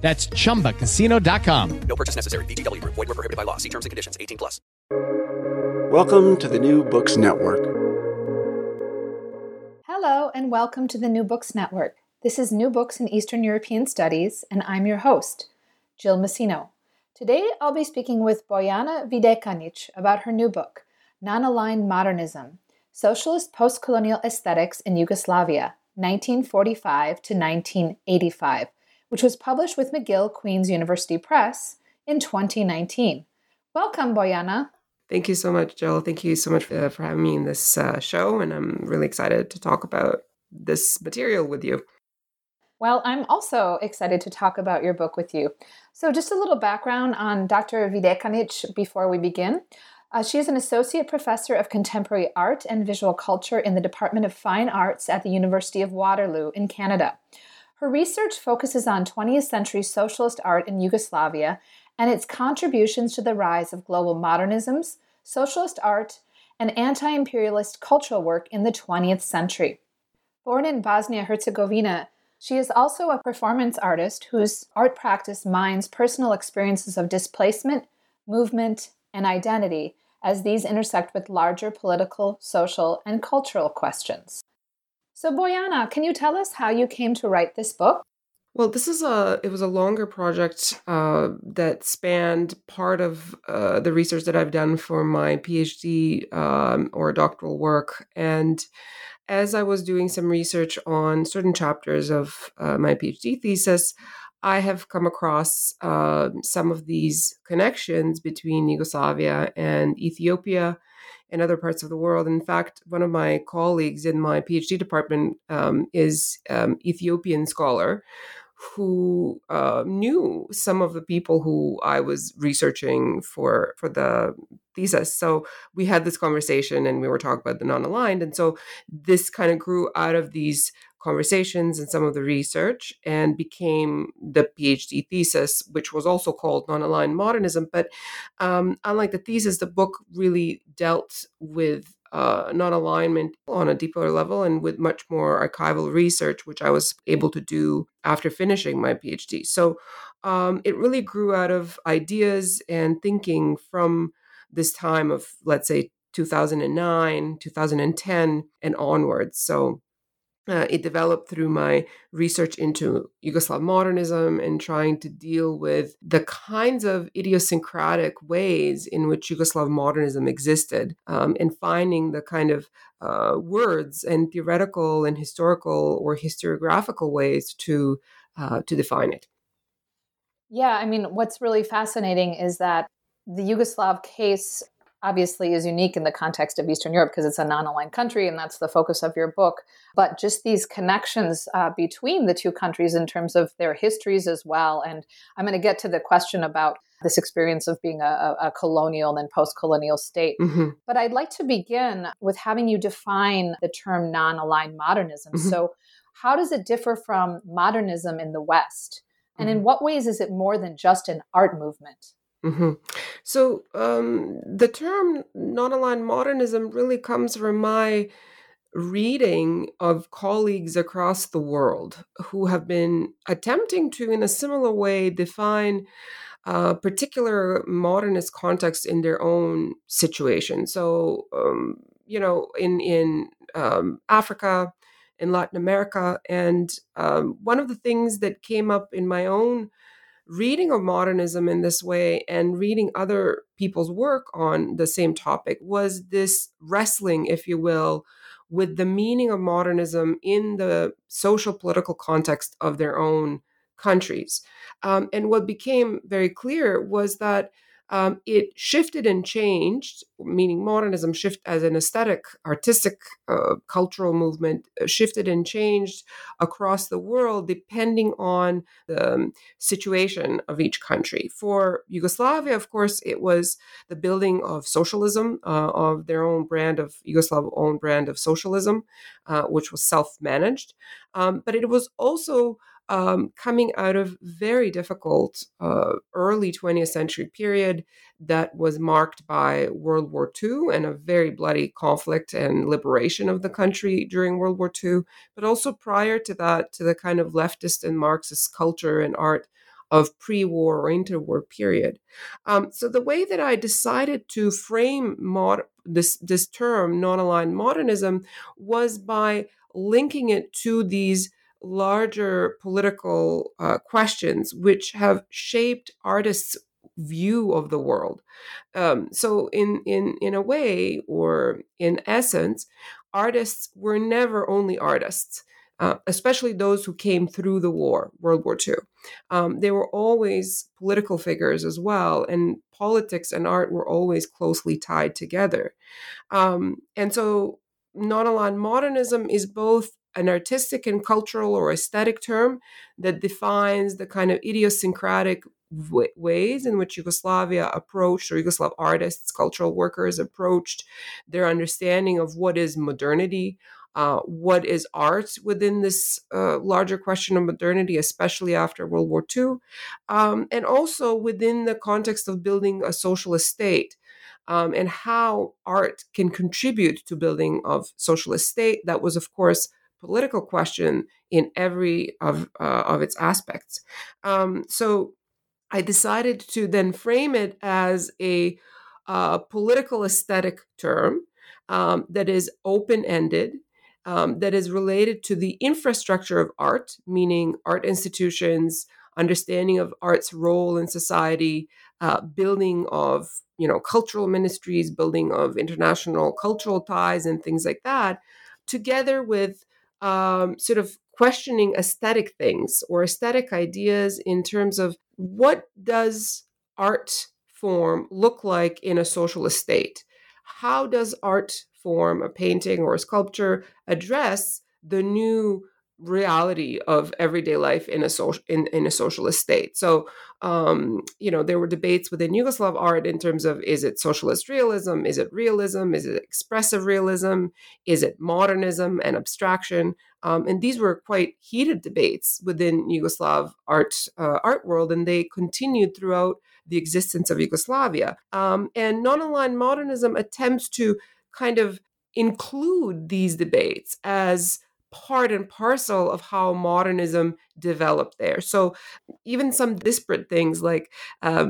That's ChumbaCasino.com. No purchase necessary. VGW Group. Void where prohibited by law. See terms and conditions. 18+. Welcome to the New Books Network. Hello, and welcome to the New Books Network. This is New Books in Eastern European Studies, and I'm your host, Jill Messino. Today, I'll be speaking with Bojana Videkanic about her new book, Non-Aligned Modernism: Socialist Postcolonial Aesthetics in Yugoslavia, 1945 to 1985. Which was published with McGill-Queen's University Press in 2019. Welcome, Bojana. Thank you so much, Jill. Thank you so much for having me in this show, and I'm really excited to talk about this material with you. Well, I'm also excited to talk about your book with you. So just a little background on Dr. Videkanic before we begin. She is an associate professor of contemporary art and visual culture in the Department of Fine Arts at the University of Waterloo in Canada. Her research focuses on 20th century socialist art in Yugoslavia and its contributions to the rise of global modernisms, socialist art, and anti-imperialist cultural work in the 20th century. Born in Bosnia-Herzegovina, she is also a performance artist whose art practice mines personal experiences of displacement, movement, and identity as these intersect with larger political, social, and cultural questions. So Bojana, can you tell us how you came to write this book? Well, it was a longer project that spanned part of the research that I've done for my PhD or doctoral work. And as I was doing some research on certain chapters of my PhD thesis, I have come across some of these connections between Yugoslavia and Ethiopia and other parts of the world. In fact, one of my colleagues in my PhD department is an Ethiopian scholar who knew some of the people who I was researching for the thesis. So we had this conversation and we were talking about the non-aligned. And so this kind of grew out of these conversations and some of the research and became the PhD thesis, which was also called Non-Aligned Modernism. But unlike the thesis, the book really dealt with non-alignment on a deeper level and with much more archival research, which I was able to do after finishing my PhD. So it really grew out of ideas and thinking from this time of, let's say, 2009, 2010, and onwards. So it developed through my research into Yugoslav modernism and trying to deal with the kinds of idiosyncratic ways in which Yugoslav modernism existed and finding the kind of words and theoretical and historical or historiographical ways to define it. Yeah, I mean, what's really fascinating is that the Yugoslav case obviously is unique in the context of Eastern Europe because it's a non-aligned country, and that's the focus of your book. But just these connections between the two countries in terms of their histories as well. And I'm going to get to the question about this experience of being a colonial and post-colonial state. Mm-hmm. But I'd like to begin with having you define the term non-aligned modernism. Mm-hmm. So how does it differ from modernism in the West? And in what ways is it more than just an art movement? Mm-hmm. So the term non-aligned modernism really comes from my reading of colleagues across the world who have been attempting to, in a similar way, define particular modernist context in their own situation. So, in Africa, in Latin America, and one of the things that came up in my own reading of modernism in this way and reading other people's work on the same topic was this wrestling, if you will, with the meaning of modernism in the social political context of their own countries. And what became very clear was that it shifted and changed, meaning modernism shift as an aesthetic, artistic, cultural movement shifted and changed across the world depending on the situation of each country. For Yugoslavia, of course, it was the building of socialism, of their own brand of Yugoslav own brand of socialism, which was self-managed. But it was also coming out of very difficult early 20th century period that was marked by World War II and a very bloody conflict and liberation of the country during World War II, but also prior to that, to the kind of leftist and Marxist culture and art of pre-war or interwar period. So the way that I decided to frame this term, non-aligned modernism, was by linking it to these larger political questions which have shaped artists' view of the world. So in a way, or in essence, artists were never only artists, especially those who came through the war, World War II. They were always political figures as well, and politics and art were always closely tied together. And so non-aligned modernism is both an artistic and cultural or aesthetic term that defines the kind of idiosyncratic ways in which Yugoslavia approached, or Yugoslav artists, cultural workers approached their understanding of what is modernity, what is art within this larger question of modernity, especially after World War II, and also within the context of building a socialist state. And how art can contribute to building of socialist state. That was, of course, political question in every of its aspects. So I decided to then frame it as a political aesthetic term that is open-ended, that is related to the infrastructure of art, meaning art institutions, understanding of art's role in society, building of cultural ministries, building of international cultural ties and things like that, together with sort of questioning aesthetic things or aesthetic ideas in terms of what does art form look like in a socialist state? How does art form, a painting or a sculpture, address the new reality of everyday life in a socialist state? So, there were debates within Yugoslav art in terms of, is it socialist realism? Is it realism? Is it expressive realism? Is it modernism and abstraction? And these were quite heated debates within Yugoslav art world, and they continued throughout the existence of Yugoslavia. And non-aligned modernism attempts to kind of include these debates as part and parcel of how modernism developed there. So even some disparate things like a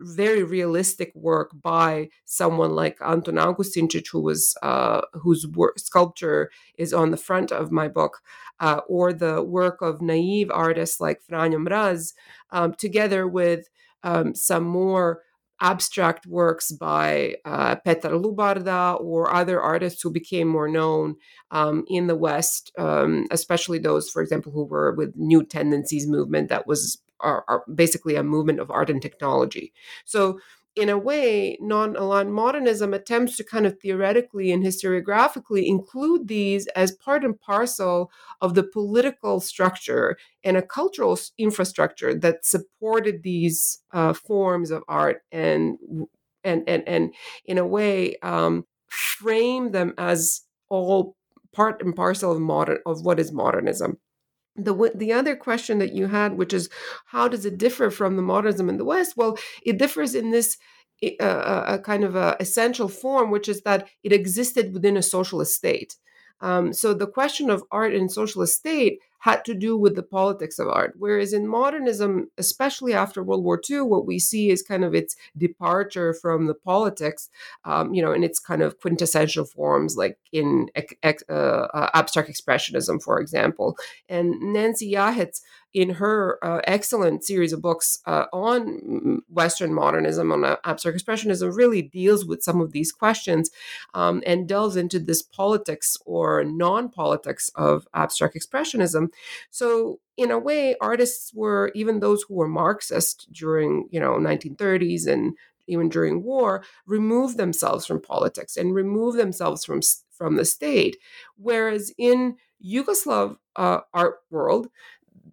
very realistic work by someone like Anton Augustinčić, whose work, sculpture is on the front of my book, or the work of naive artists like Franjo Mraz, together with some more abstract works by Petar Lubarda or other artists who became more known in the West, especially those, for example, who were with New Tendencies movement that was basically a movement of art and technology. So in a way, non-aligned modernism attempts to kind of theoretically and historiographically include these as part and parcel of the political structure and a cultural infrastructure that supported these forms of art and in a way frame them as all part and parcel of what is modernism. The other question that you had, which is how does it differ from the modernism in the West? Well, it differs in this a kind of a essential form, which is that it existed within a socialist state. So the question of art in socialist state had to do with the politics of art, whereas in modernism, especially after World War II, what we see is kind of its departure from the politics, in its kind of quintessential forms, like in abstract expressionism, for example. And Nancy Yahet's, in her excellent series of books on Western modernism, on abstract expressionism, really deals with some of these questions and delves into this politics or non-politics of abstract expressionism. So in a way, artists were, even those who were Marxist during, 1930s and even during war, removed themselves from politics and removed themselves from the state. Whereas in Yugoslav art world,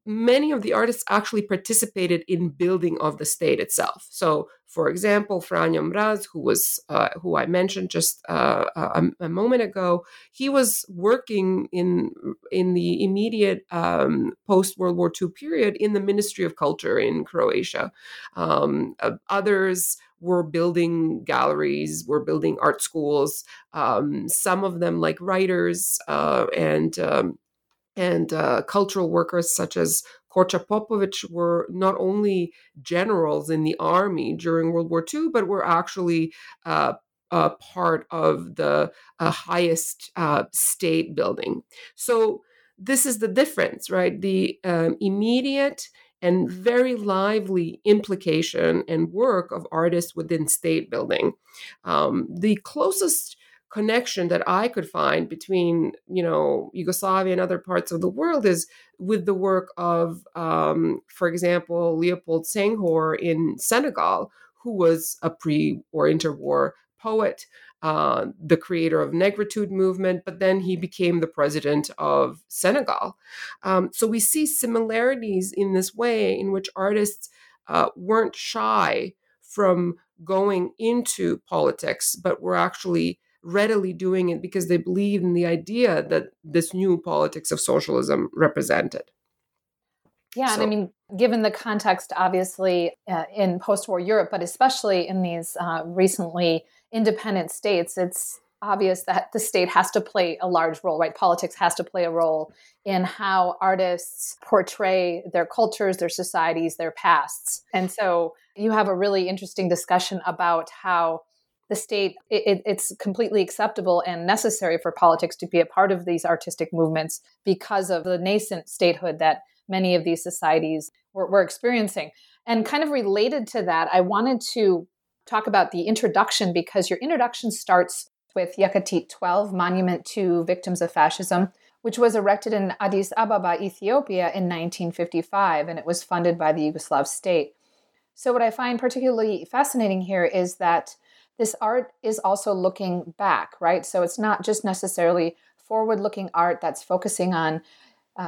many of the artists actually participated in building of the state itself. So, for example, Franjo Mraz, who I mentioned just a moment ago, he was working in the immediate post-World War II period in the Ministry of Culture in Croatia. Others were building galleries, were building art schools. Some of them, like writers and cultural workers such as Koča Popović, were not only generals in the army during World War II, but were actually part of the highest state building. So this is the difference, right? The immediate and very lively implication and work of artists within state building. The closest connection that I could find between, Yugoslavia and other parts of the world is with the work of, for example, Leopold Senghor in Senegal, who was a pre or interwar poet, the creator of Negritude movement, but then he became the president of Senegal. So we see similarities in this way in which artists weren't shy from going into politics, but were actually readily doing it because they believed in the idea that this new politics of socialism represented. Yeah, so. And I mean, given the context, obviously, in post-war Europe, but especially in these recently independent states, it's obvious that the state has to play a large role, right? Politics has to play a role in how artists portray their cultures, their societies, their pasts. And so you have a really interesting discussion about how the state, it's completely acceptable and necessary for politics to be a part of these artistic movements because of the nascent statehood that many of these societies were experiencing. And kind of related to that, I wanted to talk about the introduction, because your introduction starts with Yekatit 12, Monument to Victims of Fascism, which was erected in Addis Ababa, Ethiopia in 1955, and it was funded by the Yugoslav state. So what I find particularly fascinating here is that this art is also looking back, right? So it's not just necessarily forward-looking art that's focusing on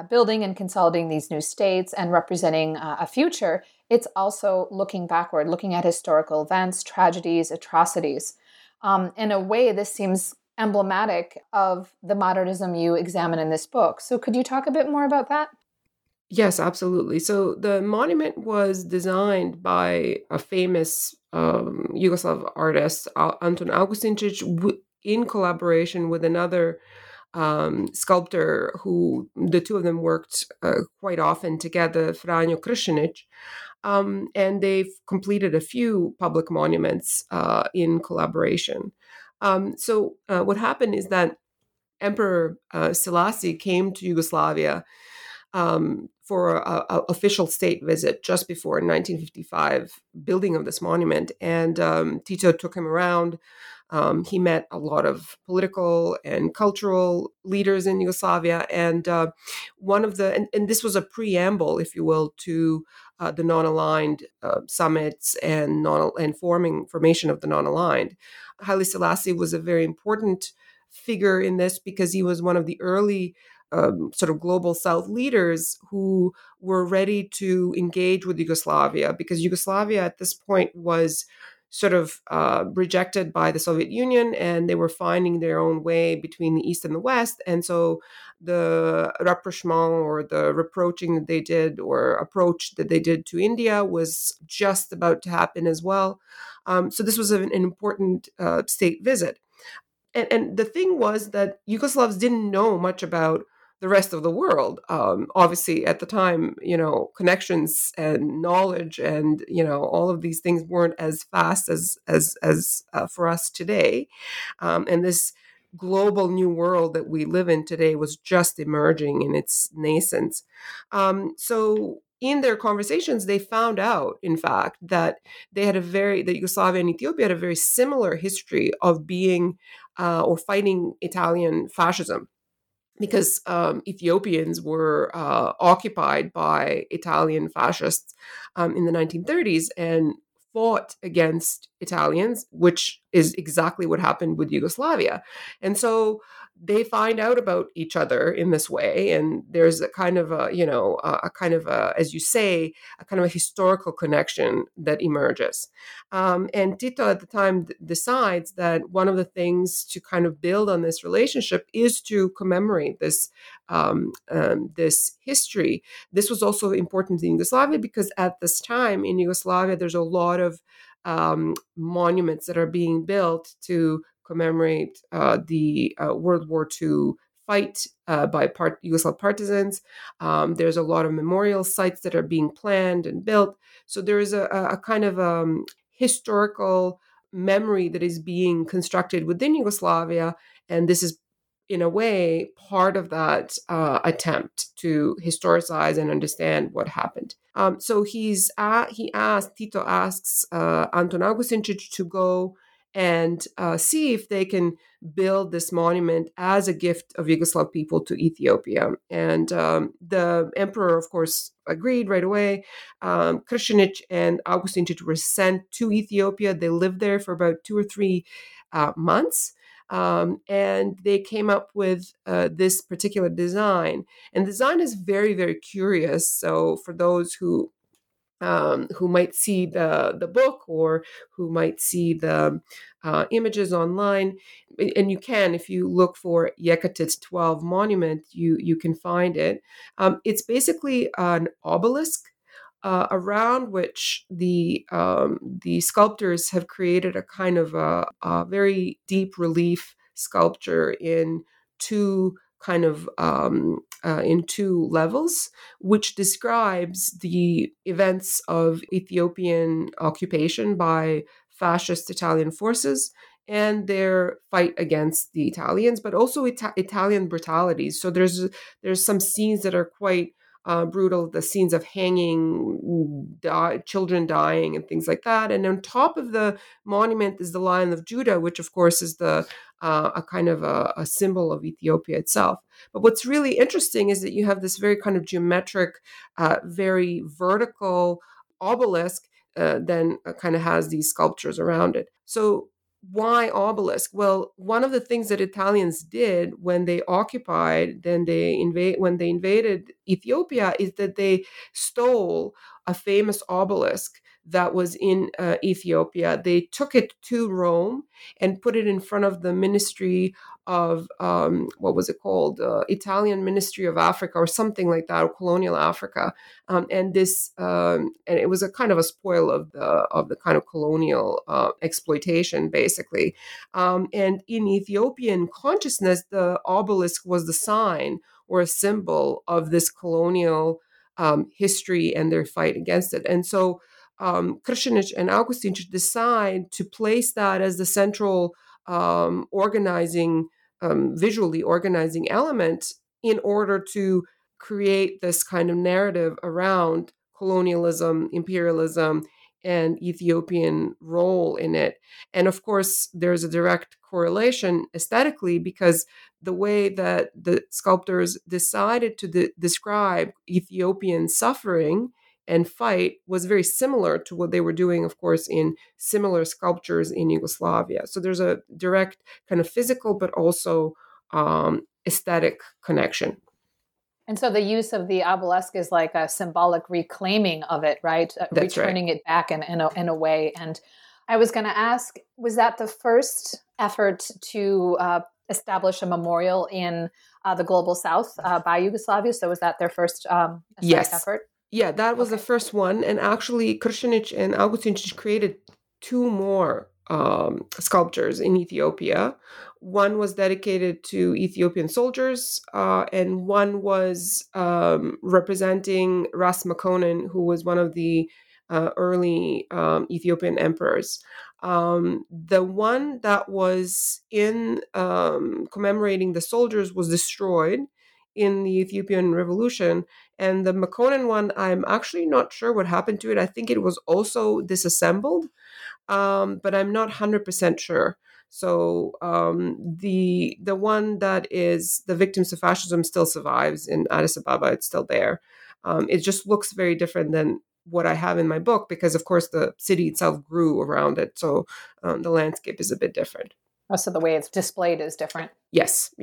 building and consolidating these new states and representing a future. It's also looking backward, looking at historical events, tragedies, atrocities. In a way, this seems emblematic of the modernism you examine in this book. So could you talk a bit more about that? Yes, absolutely. So the monument was designed by a famous Yugoslav artist, Anton Augustinčić, in collaboration with another sculptor who the two of them worked quite often together, Franjo Kršinić. And they've completed a few public monuments in collaboration. So what happened is that Emperor Selassie came to Yugoslavia for an official state visit just before 1955 building of this monument. And Tito took him around. He met a lot of political and cultural leaders in Yugoslavia. And one of this was a preamble, if you will, to the Non-Aligned summits and formation of the Non-Aligned. Haile Selassie was a very important figure in this because he was one of the early sort of global South leaders who were ready to engage with Yugoslavia, because Yugoslavia at this point was sort of rejected by the Soviet Union, and they were finding their own way between the East and the West. And so the rapprochement, or the reproaching that they did, or approach that they did to India, was just about to happen as well. So this was an important state visit. And the thing was that Yugoslavs didn't know much about the rest of the world. Obviously, at the time, connections and knowledge and, all of these things weren't as fast as for us today. And this global new world that we live in today was just emerging in its nascence. So in their conversations, they found out, in fact, that that Yugoslavia and Ethiopia had a very similar history of being or fighting Italian fascism. Because Ethiopians were occupied by Italian fascists in the 1930s and fought against Italians, which is exactly what happened with Yugoslavia. And so they find out about each other in this way. And there's a kind of a historical connection that emerges. And Tito at the time decides that one of the things to kind of build on this relationship is to commemorate this this history. This was also important in Yugoslavia because at this time in Yugoslavia, there's a lot of monuments that are being built to commemorate the World War II fight by Yugoslav partisans. There's a lot of memorial sites that are being planned and built. So there is a kind of historical memory that is being constructed within Yugoslavia. And this is, in a way, part of that attempt to historicize and understand what happened. So Tito asks Anton Augustinčić to go and see if they can build this monument as a gift of Yugoslav people to Ethiopia. And the emperor, of course, agreed right away. Kršinić and Augustinčić were sent to Ethiopia. They lived there for about 2 or 3 months. And they came up with this particular design. And design is very, very curious. So for those who might see the book or who might see the images online, and you can, if you look for Yekatit 12 monument, you can find it. It's basically an obelisk around which the sculptors have created a kind of a very deep relief sculpture in two levels, which describes the events of Ethiopian occupation by fascist Italian forces and their fight against the Italians, but also Italian brutalities. So there's some scenes that are quite brutal, the scenes of hanging, children dying, and things like that. And on top of the monument is the Lion of Judah, which of course is a kind of a symbol of Ethiopia itself. But what's really interesting is that you have this very kind of geometric, very vertical obelisk then kind of has these sculptures around it. So why obelisk? Well, one of the things that Italians did when they invaded Ethiopia is that they stole a famous obelisk that was in Ethiopia. They took it to Rome and put it in front of the Ministry of Italian Ministry of Africa or something like that, or Colonial Africa, and it was a kind of a spoil of the kind of colonial exploitation, basically. And in Ethiopian consciousness, the obelisk was the sign or a symbol of this colonial history and their fight against it, and so Kršinić and Augustinčić decide to place that as the central visually organizing element in order to create this kind of narrative around colonialism, imperialism, and Ethiopian role in it. And of course, there's a direct correlation aesthetically because the way that the sculptors decided to describe Ethiopian suffering and fight was very similar to what they were doing, of course, in similar sculptures in Yugoslavia. So there's a direct kind of physical, but also aesthetic connection. And so the use of the obelisk is like a symbolic reclaiming of it, right? That's returning it back in a way. And I was going to ask, was that the first effort to establish a memorial in the global south by Yugoslavia? So was that their first effort? Yeah, that was the first one. And actually, Kršinić and Augustinčić created two more sculptures in Ethiopia. One was dedicated to Ethiopian soldiers, and one was representing Ras Makonnen, who was one of the early Ethiopian emperors. The one that was in commemorating the soldiers was destroyed in the Ethiopian Revolution, and the Makonnen one, I'm actually not sure what happened to it. I think it was also disassembled, but I'm not 100% sure. So the one that is the victims of fascism still survives in Addis Ababa. It's still there. It just looks very different than what I have in my book because, of course, the city itself grew around it. So the landscape is a bit different. Oh, so the way it's displayed is different. Yes.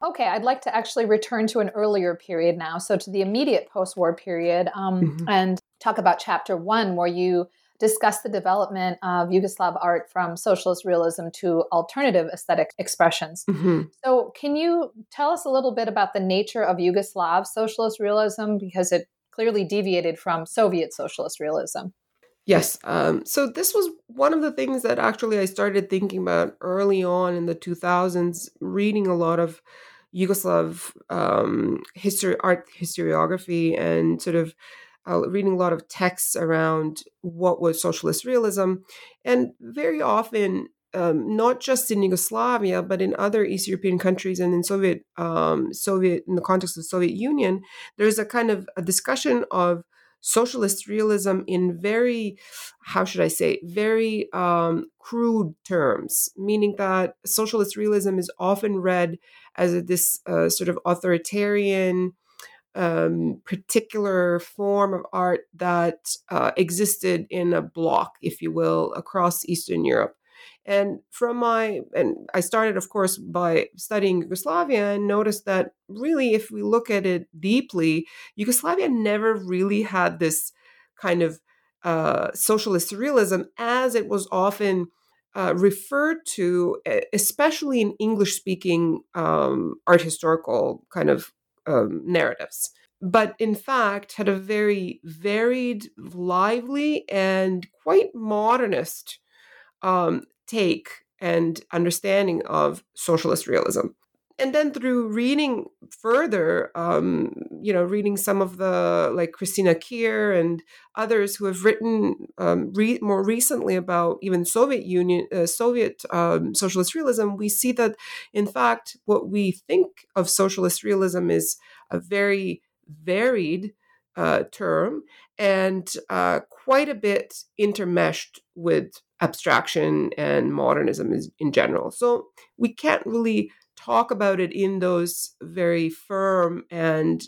Okay, I'd like to actually return to an earlier period now, so to the immediate post-war period, and talk about chapter one, where you discuss the development of Yugoslav art from socialist realism to alternative aesthetic expressions. So can you tell us a little bit about the nature of Yugoslav socialist realism, because it clearly deviated from Soviet socialist realism? Yes. So this was one of the things that actually I started thinking about early on in the 2000s, reading a lot of Yugoslav art historiography and sort of reading a lot of texts around what was socialist realism. And very often, not just in Yugoslavia, but in other East European countries and in Soviet in the context of Soviet Union, there's a kind of a discussion of socialist realism in very, very crude terms, meaning that socialist realism is often read as this sort of authoritarian, particular form of art that existed in a block, if you will, across Eastern Europe. And I started, of course, by studying Yugoslavia and noticed that really, if we look at it deeply, Yugoslavia never really had this kind of socialist realism as it was often referred to, especially in English-speaking art historical kind of narratives. But in fact, had a very varied, lively, and quite modernist take and understanding of socialist realism. And then through reading further, reading some of the, like Christina Kier and others who have written more recently about even Soviet socialist realism, we see that, in fact, what we think of socialist realism is a very varied term and quite a bit intermeshed with abstraction and modernism in general. So we can't really talk about it in those very firm and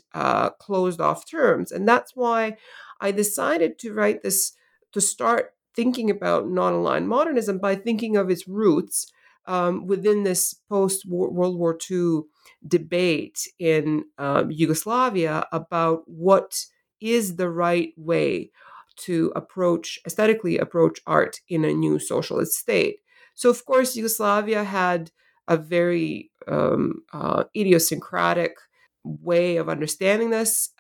closed off terms. And that's why I decided to write this, to start thinking about non-aligned modernism by thinking of its roots within this post-World War II debate in Yugoslavia about what is the right way to aesthetically approach art in a new socialist state. So, of course, Yugoslavia had a very idiosyncratic way of understanding this,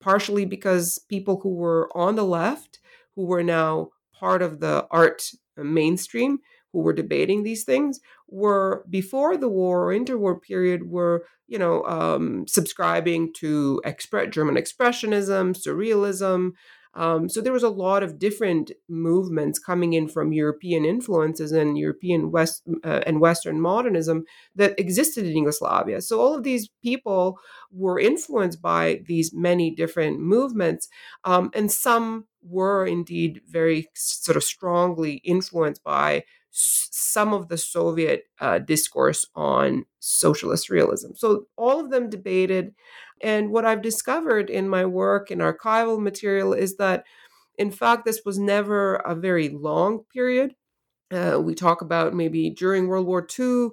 partially because people who were on the left, who were now part of the art mainstream, who were debating these things, were before the war or interwar period were, subscribing to German expressionism, surrealism. So there was a lot of different movements coming in from European influences and European and Western modernism that existed in Yugoslavia. So all of these people were influenced by these many different movements, and some were indeed very sort of strongly influenced by some of the Soviet discourse on socialist realism. So all of them debated. And what I've discovered in my work in archival material is that, in fact, this was never a very long period. We talk about maybe during World War II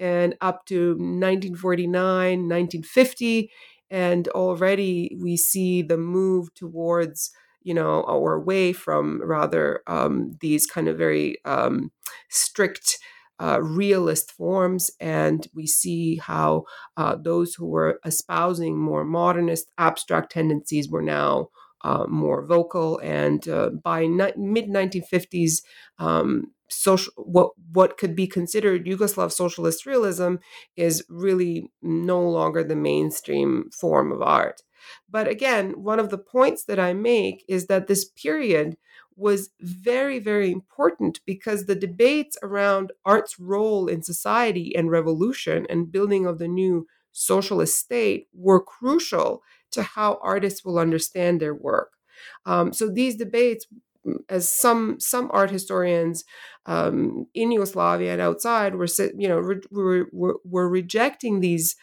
and up to 1949, 1950. And already we see the move towards you know, or away from rather these kind of very strict realist forms. And we see how those who were espousing more modernist abstract tendencies were now more vocal. And by mid-1950s, what could be considered Yugoslav socialist realism is really no longer the mainstream form of art. But again, one of the points that I make is that this period was very, very important because the debates around art's role in society and revolution and building of the new socialist state were crucial to how artists will understand their work. So these debates, as some art historians in Yugoslavia and outside were rejecting these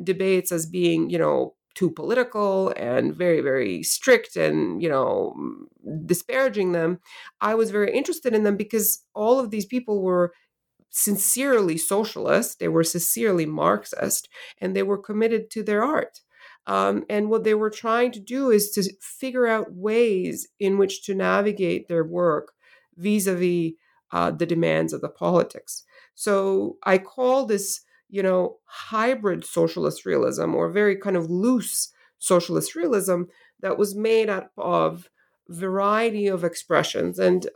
debates as being, you know, too political and very, very strict and, you know, disparaging them. I was very interested in them because all of these people were sincerely socialist, they were sincerely Marxist, and they were committed to their art. And what they were trying to do is to figure out ways in which to navigate their work vis-a-vis the demands of the politics. So I call this, you know, hybrid socialist realism, or very kind of loose socialist realism that was made up of variety of expressions. And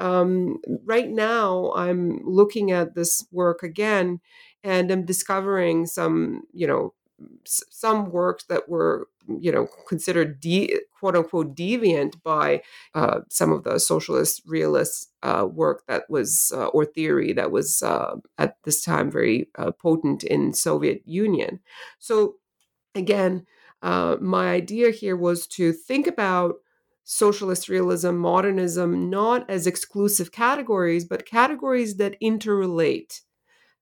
right now I'm looking at this work again, and I'm discovering some, you know, some works that were, you know, considered quote unquote deviant by some of the socialist realist work that was or theory that was at this time very potent in Soviet Union. So again, my idea here was to think about socialist realism, modernism, not as exclusive categories, but categories that interrelate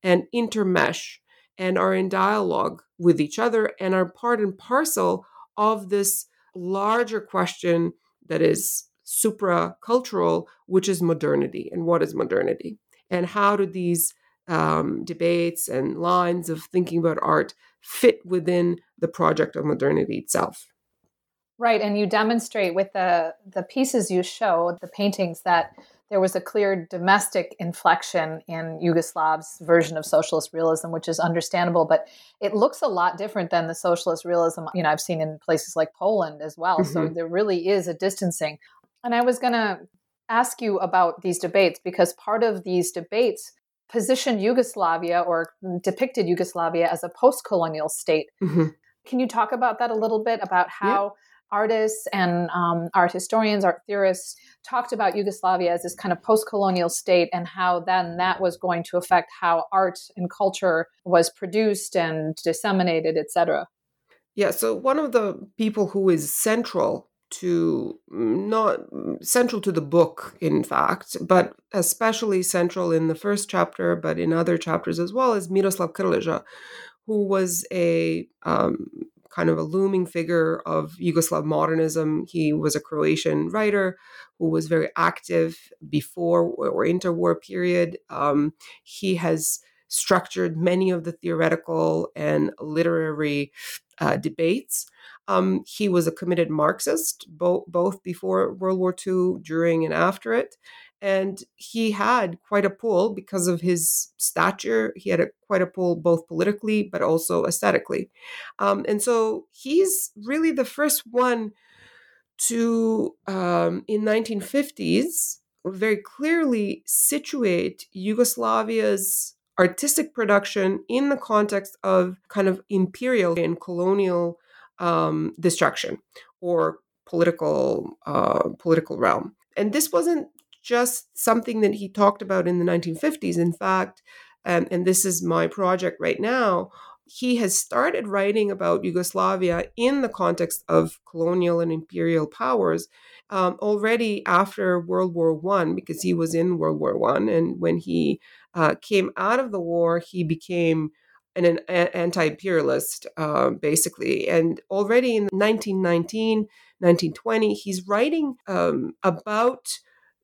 and intermesh and are in dialogue with each other and are part and parcel of this larger question that is supra-cultural, which is modernity. And what is modernity? And how do these debates and lines of thinking about art fit within the project of modernity itself? Right, and you demonstrate with the pieces you show, the paintings, that there was a clear domestic inflection in Yugoslav's version of socialist realism, which is understandable, but it looks a lot different than the socialist realism, you know, I've seen in places like Poland as well. Mm-hmm. So there really is a distancing. And I was going to ask you about these debates, because part of these debates positioned Yugoslavia or depicted Yugoslavia as a post-colonial state. Mm-hmm. Can you talk about that a little bit, about how... Yeah. Artists and art historians, art theorists talked about Yugoslavia as this kind of post-colonial state, and how then that was going to affect how art and culture was produced and disseminated, etc. Yeah, so one of the people who is central to the book, in fact, but especially central in the first chapter, but in other chapters as well, is Miroslav Krleža, who was a... kind of a looming figure of Yugoslav modernism. He was a Croatian writer who was very active before or interwar period. He has structured many of the theoretical and literary debates. He was a committed Marxist, both before World War II, during and after it. And he had quite a pull because of his stature. He had quite a pull both politically, but also aesthetically. And so he's really the first one to, in 1950s, very clearly situate Yugoslavia's artistic production in the context of kind of imperial and colonial destruction or political realm. And this wasn't just something that he talked about in the 1950s. In fact, and this is my project right now, he has started writing about Yugoslavia in the context of colonial and imperial powers already after World War I, because he was in World War I. And when he came out of the war, he became an anti-imperialist, basically. And already in 1919, 1920, he's writing about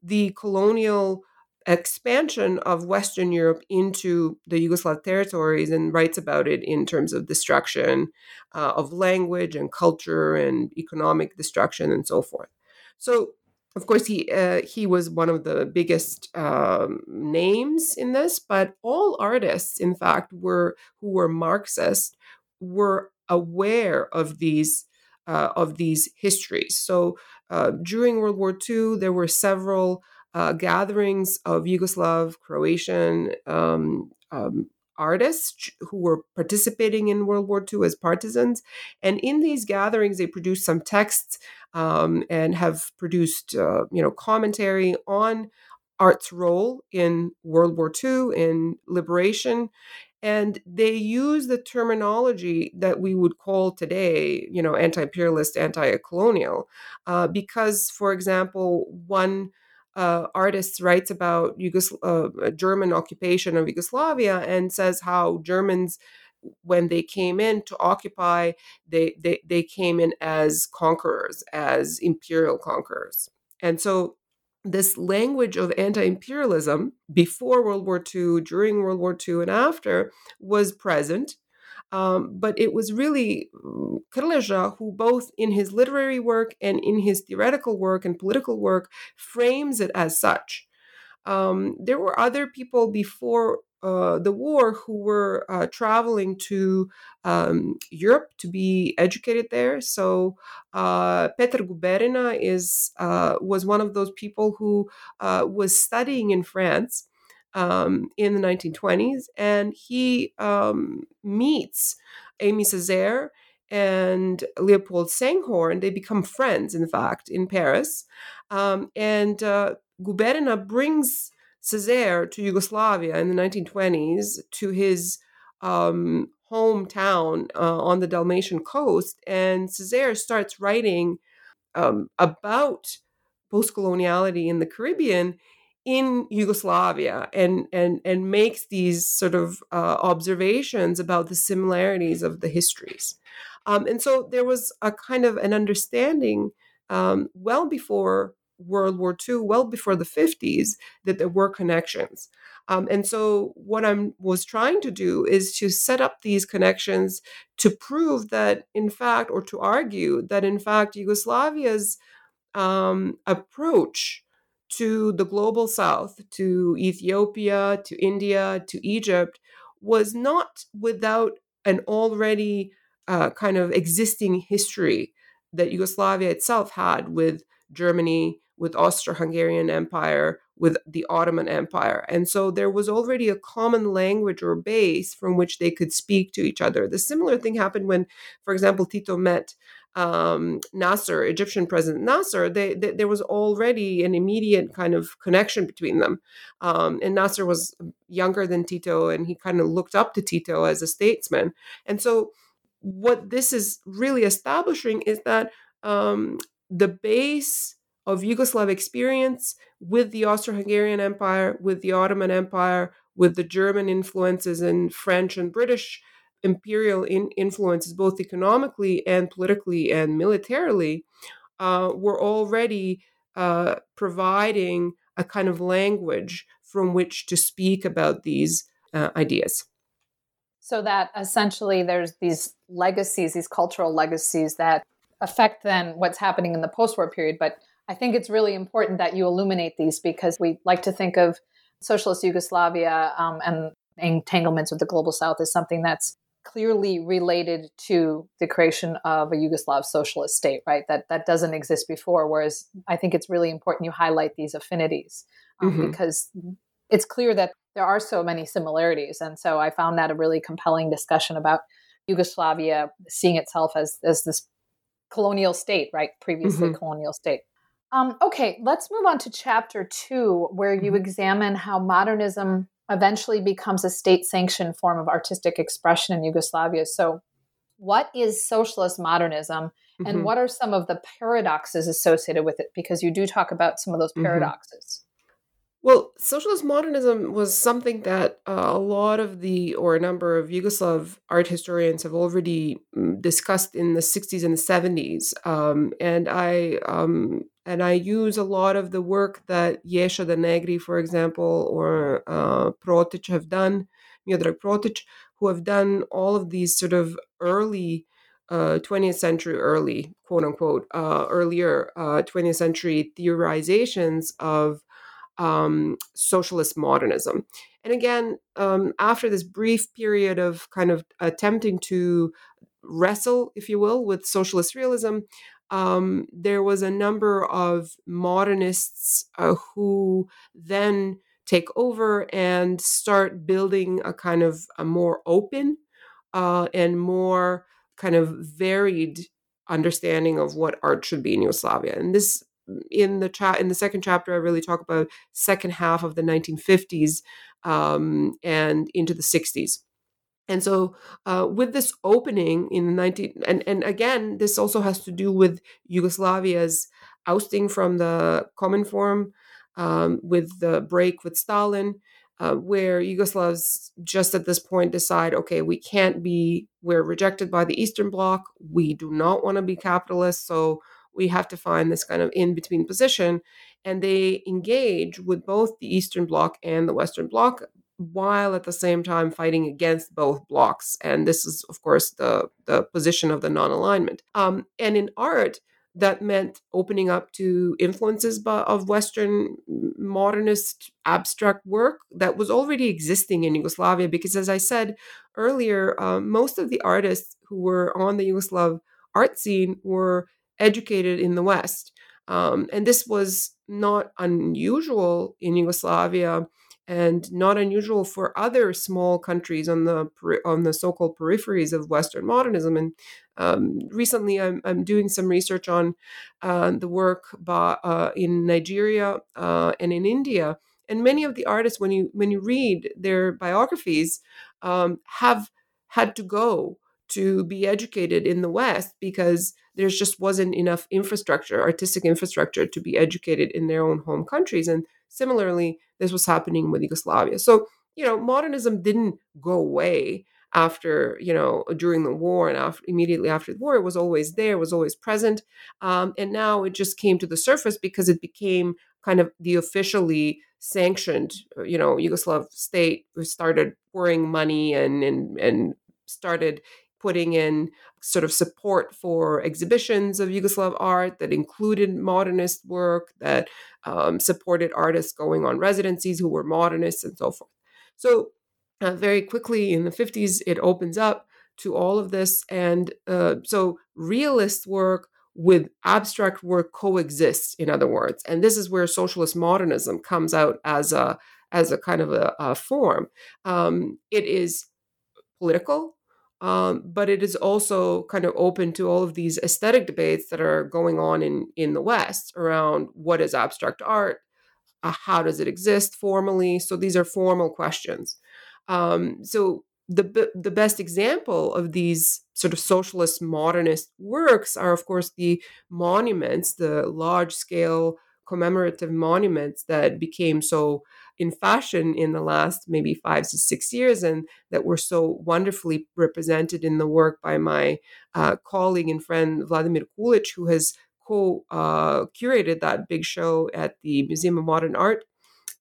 the colonial expansion of Western Europe into the Yugoslav territories, and writes about it in terms of destruction of language and culture and economic destruction and so forth. So Of course, he was one of the biggest names in this, but all artists, in fact, who were Marxist were aware of these histories. So during World War II, there were several gatherings of Yugoslav, Croatian artists who were participating in World War II as partisans. And in these gatherings, they produced some texts and have produced commentary on art's role in World War II, in liberation. And they use the terminology that we would call today, anti-imperialist, anti-colonial, because, for example, one artist writes about German occupation of Yugoslavia and says how Germans, when they came in to occupy, they came in as conquerors, as imperial conquerors. And so this language of anti-imperialism before World War II, during World War II, and after was present. But it was really Krleža who, both in his literary work and in his theoretical work and political work, frames it as such. There were other people before the war who were traveling to Europe to be educated there. So Petr Guberina was one of those people who was studying in France in the 1920s, and he meets Aimé Césaire and Leopold Senghor, and they become friends, in fact, in Paris. And Guberina brings Césaire to Yugoslavia in the 1920s, to his hometown on the Dalmatian coast, and Césaire starts writing about postcoloniality in the Caribbean in Yugoslavia, and makes these sort of observations about the similarities of the histories. And so there was a kind of an understanding well before World War II, well before the 50s, that there were connections. And so what I was trying to do is to set up these connections to prove that, in fact, or to argue that, in fact, Yugoslavia's approach to the global south, to Ethiopia, to India, to Egypt, was not without an already kind of existing history that Yugoslavia itself had with Germany, with Austro-Hungarian Empire, with the Ottoman Empire. And so there was already a common language or base from which they could speak to each other. The similar thing happened when, for example, Tito met Nasser, Egyptian President Nasser. There was already an immediate kind of connection between them. And Nasser was younger than Tito, and he kind of looked up to Tito as a statesman. And so what this is really establishing is that the base of Yugoslav experience with the Austro-Hungarian Empire, with the Ottoman Empire, with the German influences and French and British imperial influences, both economically and politically and militarily, were already providing a kind of language from which to speak about these ideas. So that essentially there's these legacies, these cultural legacies that affect then what's happening in the post-war period. But I think it's really important that you illuminate these, because we like to think of socialist Yugoslavia and entanglements with the global south as something that's clearly related to the creation of a Yugoslav socialist state, right? That doesn't exist before. Whereas I think it's really important you highlight these affinities because it's clear that there are so many similarities. And so I found that a really compelling discussion about Yugoslavia seeing itself as this colonial state, right? Previously colonial state. Okay, let's move on to chapter 2, where you examine how modernism eventually becomes a state-sanctioned form of artistic expression in Yugoslavia. So what is socialist modernism, and what are some of the paradoxes associated with it? Because you do talk about some of those paradoxes. Well, socialist modernism was something that a number of Yugoslav art historians have already discussed in the 60s and the 70s. And I use a lot of the work that Ješa Denegri, for example, or Protić have done, Miodrag Protić, who have done all of these sort of early 20th century early, quote unquote, earlier 20th century theorizations of socialist modernism. And again, after this brief period of kind of attempting to wrestle, if you will, with socialist realism, there was a number of modernists who then take over and start building a kind of a more open and more kind of varied understanding of what art should be in Yugoslavia. And this, in the second chapter, I really talk about second half of the 1950s and into the 60s. And so with this opening in and again, this also has to do with Yugoslavia's ousting from the Cominform, with the break with Stalin, where Yugoslavs just at this point decide, okay, we can't be, we're rejected by the Eastern Bloc. We do not want to be capitalist. So we have to find this kind of in-between position. And they engage with both the Eastern Bloc and the Western Bloc, while at the same time fighting against both blocks. And this is, of course, the position of the non-alignment. And in art, that meant opening up to influences of Western modernist abstract work that was already existing in Yugoslavia. Because as I said earlier, most of the artists who were on the Yugoslav art scene were educated in the West. And this was not unusual in Yugoslavia, and not unusual for other small countries on the so-called peripheries of Western modernism. And recently, I'm doing some research on the work in Nigeria and in India. And many of the artists, when you read their biographies, have had to go to be educated in the West because there just wasn't enough infrastructure, artistic infrastructure, to be educated in their own home countries. And similarly, this was happening with Yugoslavia. So, modernism didn't go away after, during the war and immediately after the war. It was always there, was always present. And now it just came to the surface because it became kind of the officially sanctioned, Yugoslav state who started pouring money and started putting in sort of support for exhibitions of Yugoslav art that included modernist work, that supported artists going on residencies who were modernists and so forth. So very quickly in the 50s, it opens up to all of this. And so realist work with abstract work coexists, in other words. And this is where socialist modernism comes out as a kind of a form. It is political, but it is also kind of open to all of these aesthetic debates that are going on in the West around what is abstract art, how does it exist formally. So these are formal questions. So the best example of these sort of socialist modernist works are, of course, the monuments, the large-scale commemorative monuments that became so in fashion in the last maybe 5 to 6 years, and that were so wonderfully represented in the work by my colleague and friend Vladimir Kulic, who has co-curated that big show at the Museum of Modern Art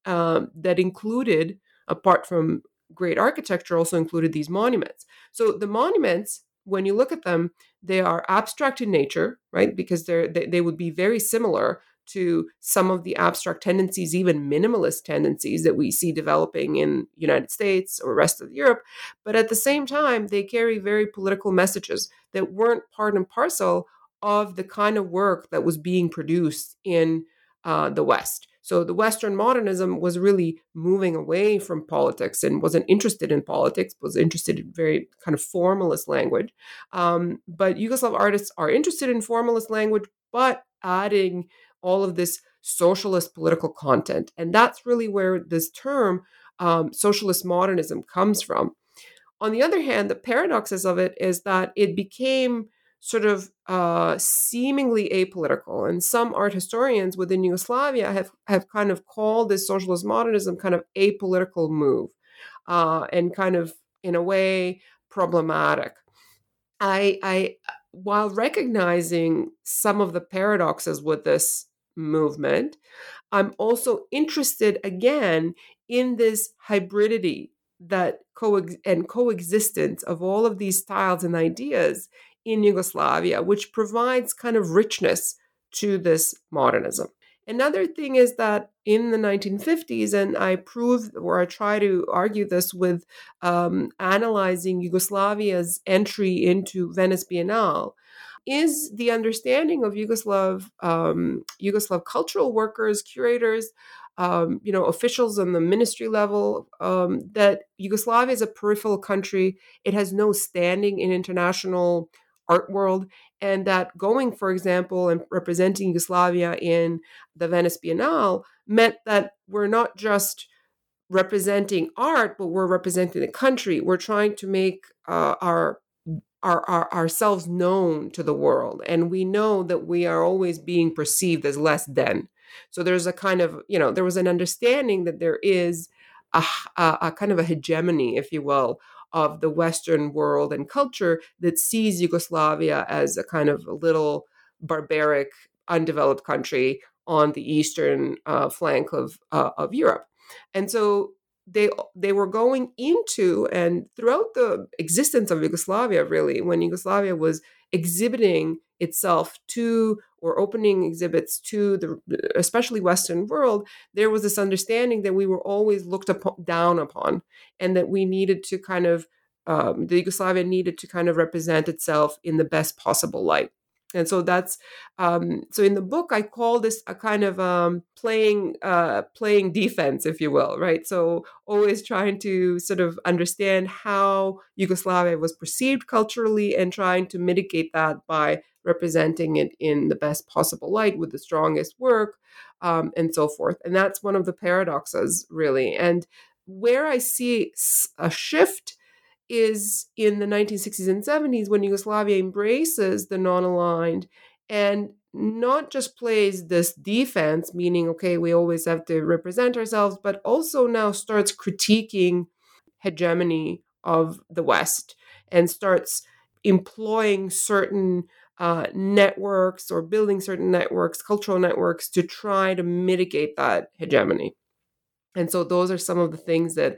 that included, apart from great architecture, also included these monuments. So the monuments, when you look at them, they are abstract in nature, right? Because they would be very similar to some of the abstract tendencies, even minimalist tendencies that we see developing in the United States or rest of Europe. But at the same time, they carry very political messages that weren't part and parcel of the kind of work that was being produced in the West. So the Western modernism was really moving away from politics and wasn't interested in politics, was interested in very kind of formalist language. But Yugoslav artists are interested in formalist language, but adding all of this socialist political content. And that's really where this term socialist modernism comes from. On the other hand, the paradoxes of it is that it became sort of seemingly apolitical. And some art historians within Yugoslavia have kind of called this socialist modernism kind of apolitical move and kind of, in a way, problematic. While recognizing some of the paradoxes with this movement, I'm also interested again in this hybridity that coexistence of all of these styles and ideas in Yugoslavia, which provides kind of richness to this modernism. Another thing is that in the 1950s, and I try to argue this with analyzing Yugoslavia's entry into Venice Biennale, is the understanding of Yugoslav cultural workers, curators, officials on the ministry level, that Yugoslavia is a peripheral country. It has no standing in international art world, and that going, for example, and representing Yugoslavia in the Venice Biennale meant that we're not just representing art, but we're representing the country. We're trying to make ourselves known to the world, and we know that we are always being perceived as less than. So there's a kind of, there was an understanding that there is a kind of a hegemony, if you will, of the Western world and culture that sees Yugoslavia as a kind of a little barbaric, undeveloped country on the eastern flank of Europe. And so they were going into, and throughout the existence of Yugoslavia, really, when Yugoslavia was exhibiting itself to, or opening exhibits to, the especially Western world, there was this understanding that we were always looked down upon, and that we needed to kind of, the Yugoslavia needed to kind of represent itself in the best possible light. And so that's, so in the book, I call this a kind of playing defense, if you will, right? So always trying to sort of understand how Yugoslavia was perceived culturally and trying to mitigate that by representing it in the best possible light with the strongest work, and so forth. And that's one of the paradoxes, really. And where I see a shift is in the 1960s and 70s, when Yugoslavia embraces the non-aligned and not just plays this defense, meaning, okay, we always have to represent ourselves, but also now starts critiquing hegemony of the West and starts employing certain networks or building certain networks, cultural networks, to try to mitigate that hegemony. And so those are some of the things that,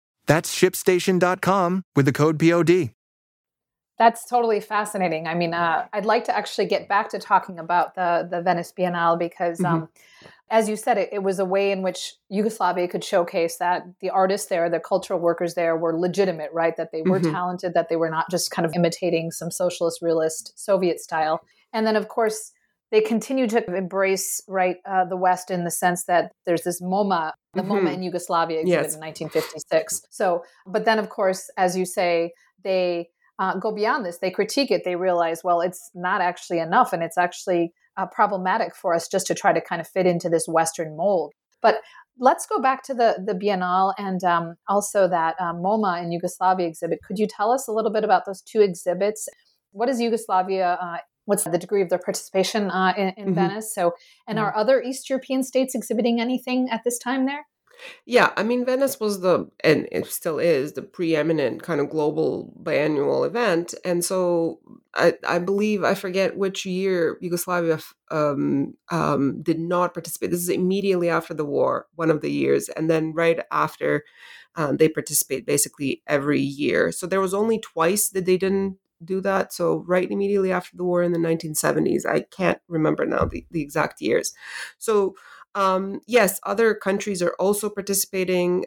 That's ShipStation.com with the code POD. That's totally fascinating. I mean, I'd like to actually get back to talking about the Venice Biennale because, as you said, it was a way in which Yugoslavia could showcase that the artists there, the cultural workers there were legitimate, right? That they were talented, that they were not just kind of imitating some socialist, realist, Soviet style. And then, of course, they continue to embrace, right, the West in the sense that there's this MoMA, the MoMA in Yugoslavia exhibit in 1956. So, but then, of course, as you say, they go beyond this. They critique it. They realize, well, it's not actually enough, and it's actually problematic for us just to try to kind of fit into this Western mold. But let's go back to the Biennale and also that MoMA in Yugoslavia exhibit. Could you tell us a little bit about those two exhibits? What is Yugoslavia? What's the degree of their participation in Venice? So, and are other East European states exhibiting anything at this time there? Yeah, I mean, Venice was and it still is, the preeminent kind of global biennial event. And so I believe, I forget which year, Yugoslavia did not participate. This is immediately after the war, one of the years. And then right after, they participate basically every year. So there was only twice that they didn't do that. So right immediately after the war in the 1970s, I can't remember now the exact years. So yes, other countries are also participating,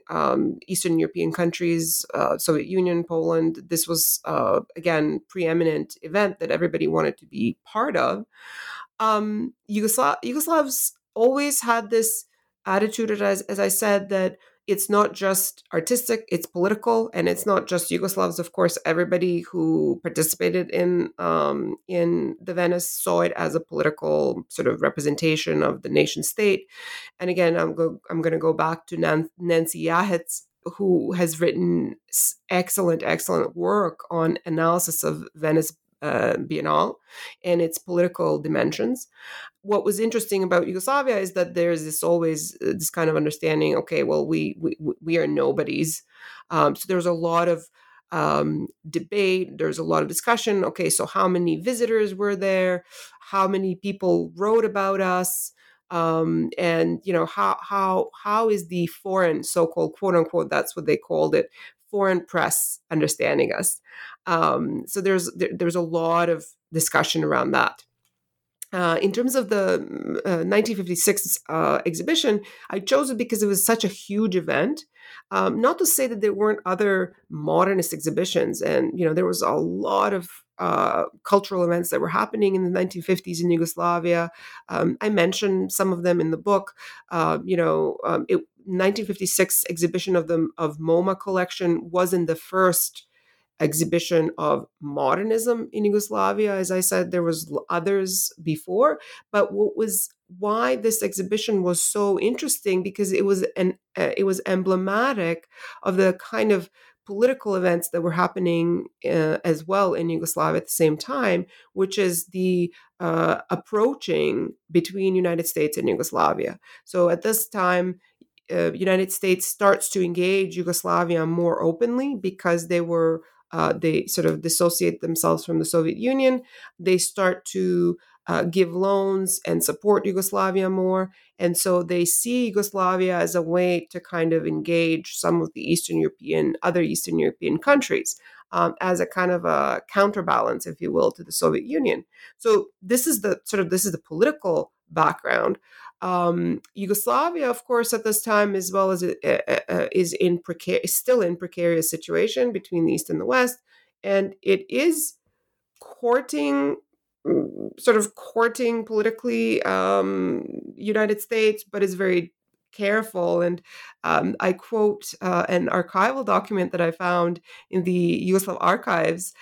Eastern European countries, Soviet Union, Poland. This was, again, preeminent event that everybody wanted to be part of. Yugoslavs always had this attitude, as I said, that it's not just artistic, it's political, and it's not just Yugoslavs. Of course, everybody who participated in the Venice saw it as a political sort of representation of the nation state. And again, I'm going to go back to Nancy Yahetz, who has written excellent work on analysis of Venice Biennale and its political dimensions. What was interesting about Yugoslavia is that there's this always this kind of understanding, okay, well, we are nobodies. So there's a lot of debate. There's a lot of discussion. Okay, so how many visitors were there? How many people wrote about us? And you know, how is the foreign so-called quote unquote, that's what they called it, foreign press understanding us. So there's a lot of discussion around that. In terms of the 1956 exhibition, I chose it because it was such a huge event. Not to say that there weren't other modernist exhibitions, and you know there was a lot of cultural events that were happening in the 1950s in Yugoslavia. I mentioned some of them in the book. 1956 exhibition of MoMA collection wasn't the first exhibition of modernism in Yugoslavia. As I said, there was others before, but why this exhibition was so interesting because it was emblematic of the kind of political events that were happening as well in Yugoslavia at the same time, which is the approaching between United States and Yugoslavia. So at this time, United States starts to engage Yugoslavia more openly because they sort of dissociate themselves from the Soviet Union. They start to give loans and support Yugoslavia more. And so they see Yugoslavia as a way to kind of engage some of the other Eastern European countries as a kind of a counterbalance, if you will, to the Soviet Union. So this is the political background. Yugoslavia, of course, at this time, as well as is still in precarious situation between the East and the West, and it is courting politically United States, but is very careful. And I quote an archival document that I found in the Yugoslav archives.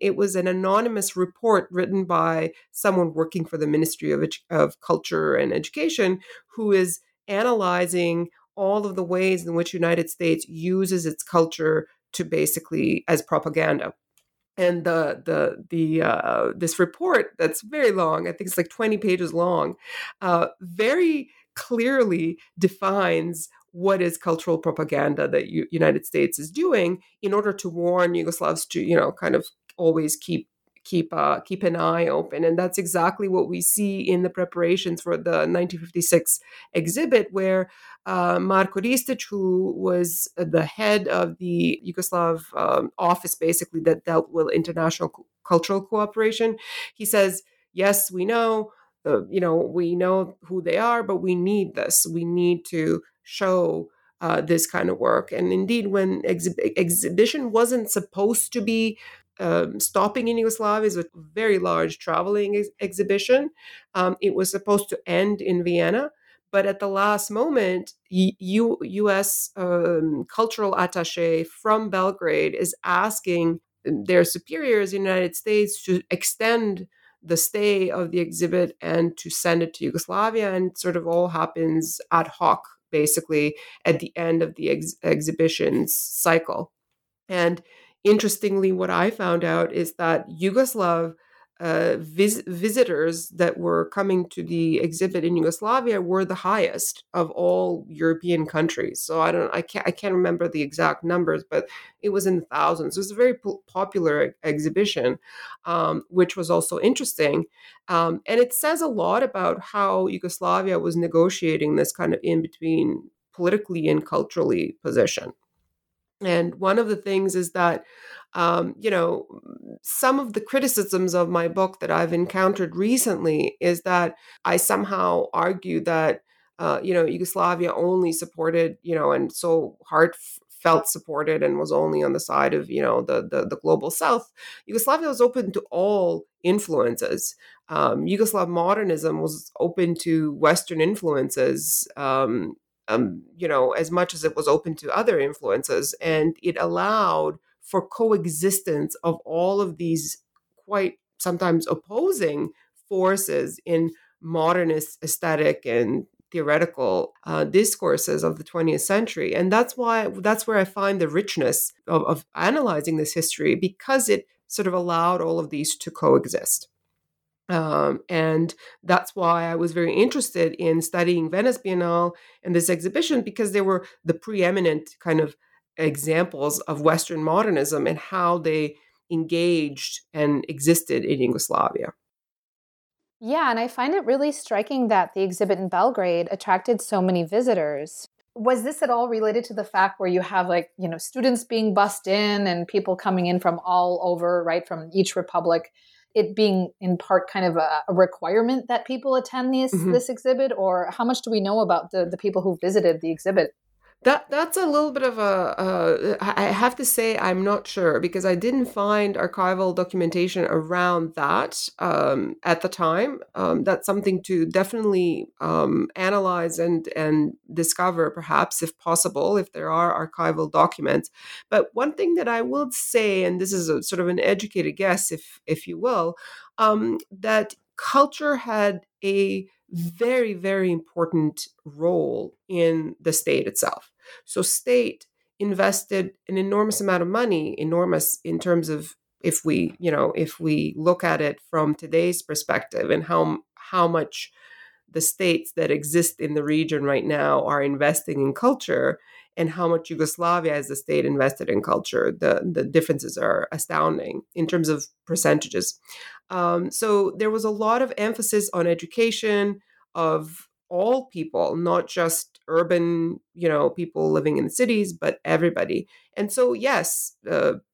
It was an anonymous report written by someone working for the Ministry of Culture and Education, who is analyzing all of the ways in which United States uses its culture to basically as propaganda. And this report that's very long, I think it's like 20 pages long, very clearly defines what is cultural propaganda that United States is doing in order to warn Yugoslavs to, you know, kind of always keep an eye open. And that's exactly what we see in the preparations for the 1956 exhibit, where Marko Ristić, who was the head of the Yugoslav office, basically, that dealt with international cultural cooperation, he says, yes, we know, we know who they are, but we need this. We need to show this kind of work. And indeed, when exhibition wasn't supposed to be stopping in Yugoslavia, is a very large traveling exhibition. It was supposed to end in Vienna, but at the last moment, U.S. cultural attaché from Belgrade is asking their superiors in the United States to extend the stay of the exhibit and to send it to Yugoslavia, and sort of all happens ad hoc, basically, at the end of the exhibition's cycle. And interestingly, what I found out is that Yugoslav visitors that were coming to the exhibit in Yugoslavia were the highest of all European countries. So I can't remember the exact numbers, but it was in the thousands. It was a very popular exhibition, which was also interesting. And it says a lot about how Yugoslavia was negotiating this kind of in-between politically and culturally position. And one of the things is that, some of the criticisms of my book that I've encountered recently is that I somehow argue that, Yugoslavia only supported, and so felt supported and was only on the side of, the global South. Yugoslavia was open to all influences. Yugoslav modernism was open to Western influences, as much as it was open to other influences, and it allowed for coexistence of all of these quite sometimes opposing forces in modernist aesthetic and theoretical discourses of the 20th century. And that's where I find the richness of analyzing this history, because it sort of allowed all of these to coexist. And that's why I was very interested in studying Venice Biennale and this exhibition, because they were the preeminent kind of examples of Western modernism and how they engaged and existed in Yugoslavia. Yeah, and I find it really striking that the exhibit in Belgrade attracted so many visitors. Was this at all related to the fact where you have students being bussed in and people coming in from all over, right, from each republic, it being in part kind of a requirement that people attend this exhibit? Or how much do we know about the people who visited the exhibit? That's a little bit of I have to say I'm not sure, because I didn't find archival documentation around that at the time. That's something to definitely analyze and discover, perhaps, if possible, if there are archival documents. But one thing that I will say, and this is a sort of an educated guess, if you will, that culture had a very, very important role in the state itself. So state invested an enormous amount of money, enormous in terms of if we look at it from today's perspective, and how much the states that exist in the region right now are investing in culture, and how much Yugoslavia as a state invested in culture. The differences are astounding in terms of percentages. So there was a lot of emphasis on education of all people, not just urban, people living in the cities, but everybody. And so, yes,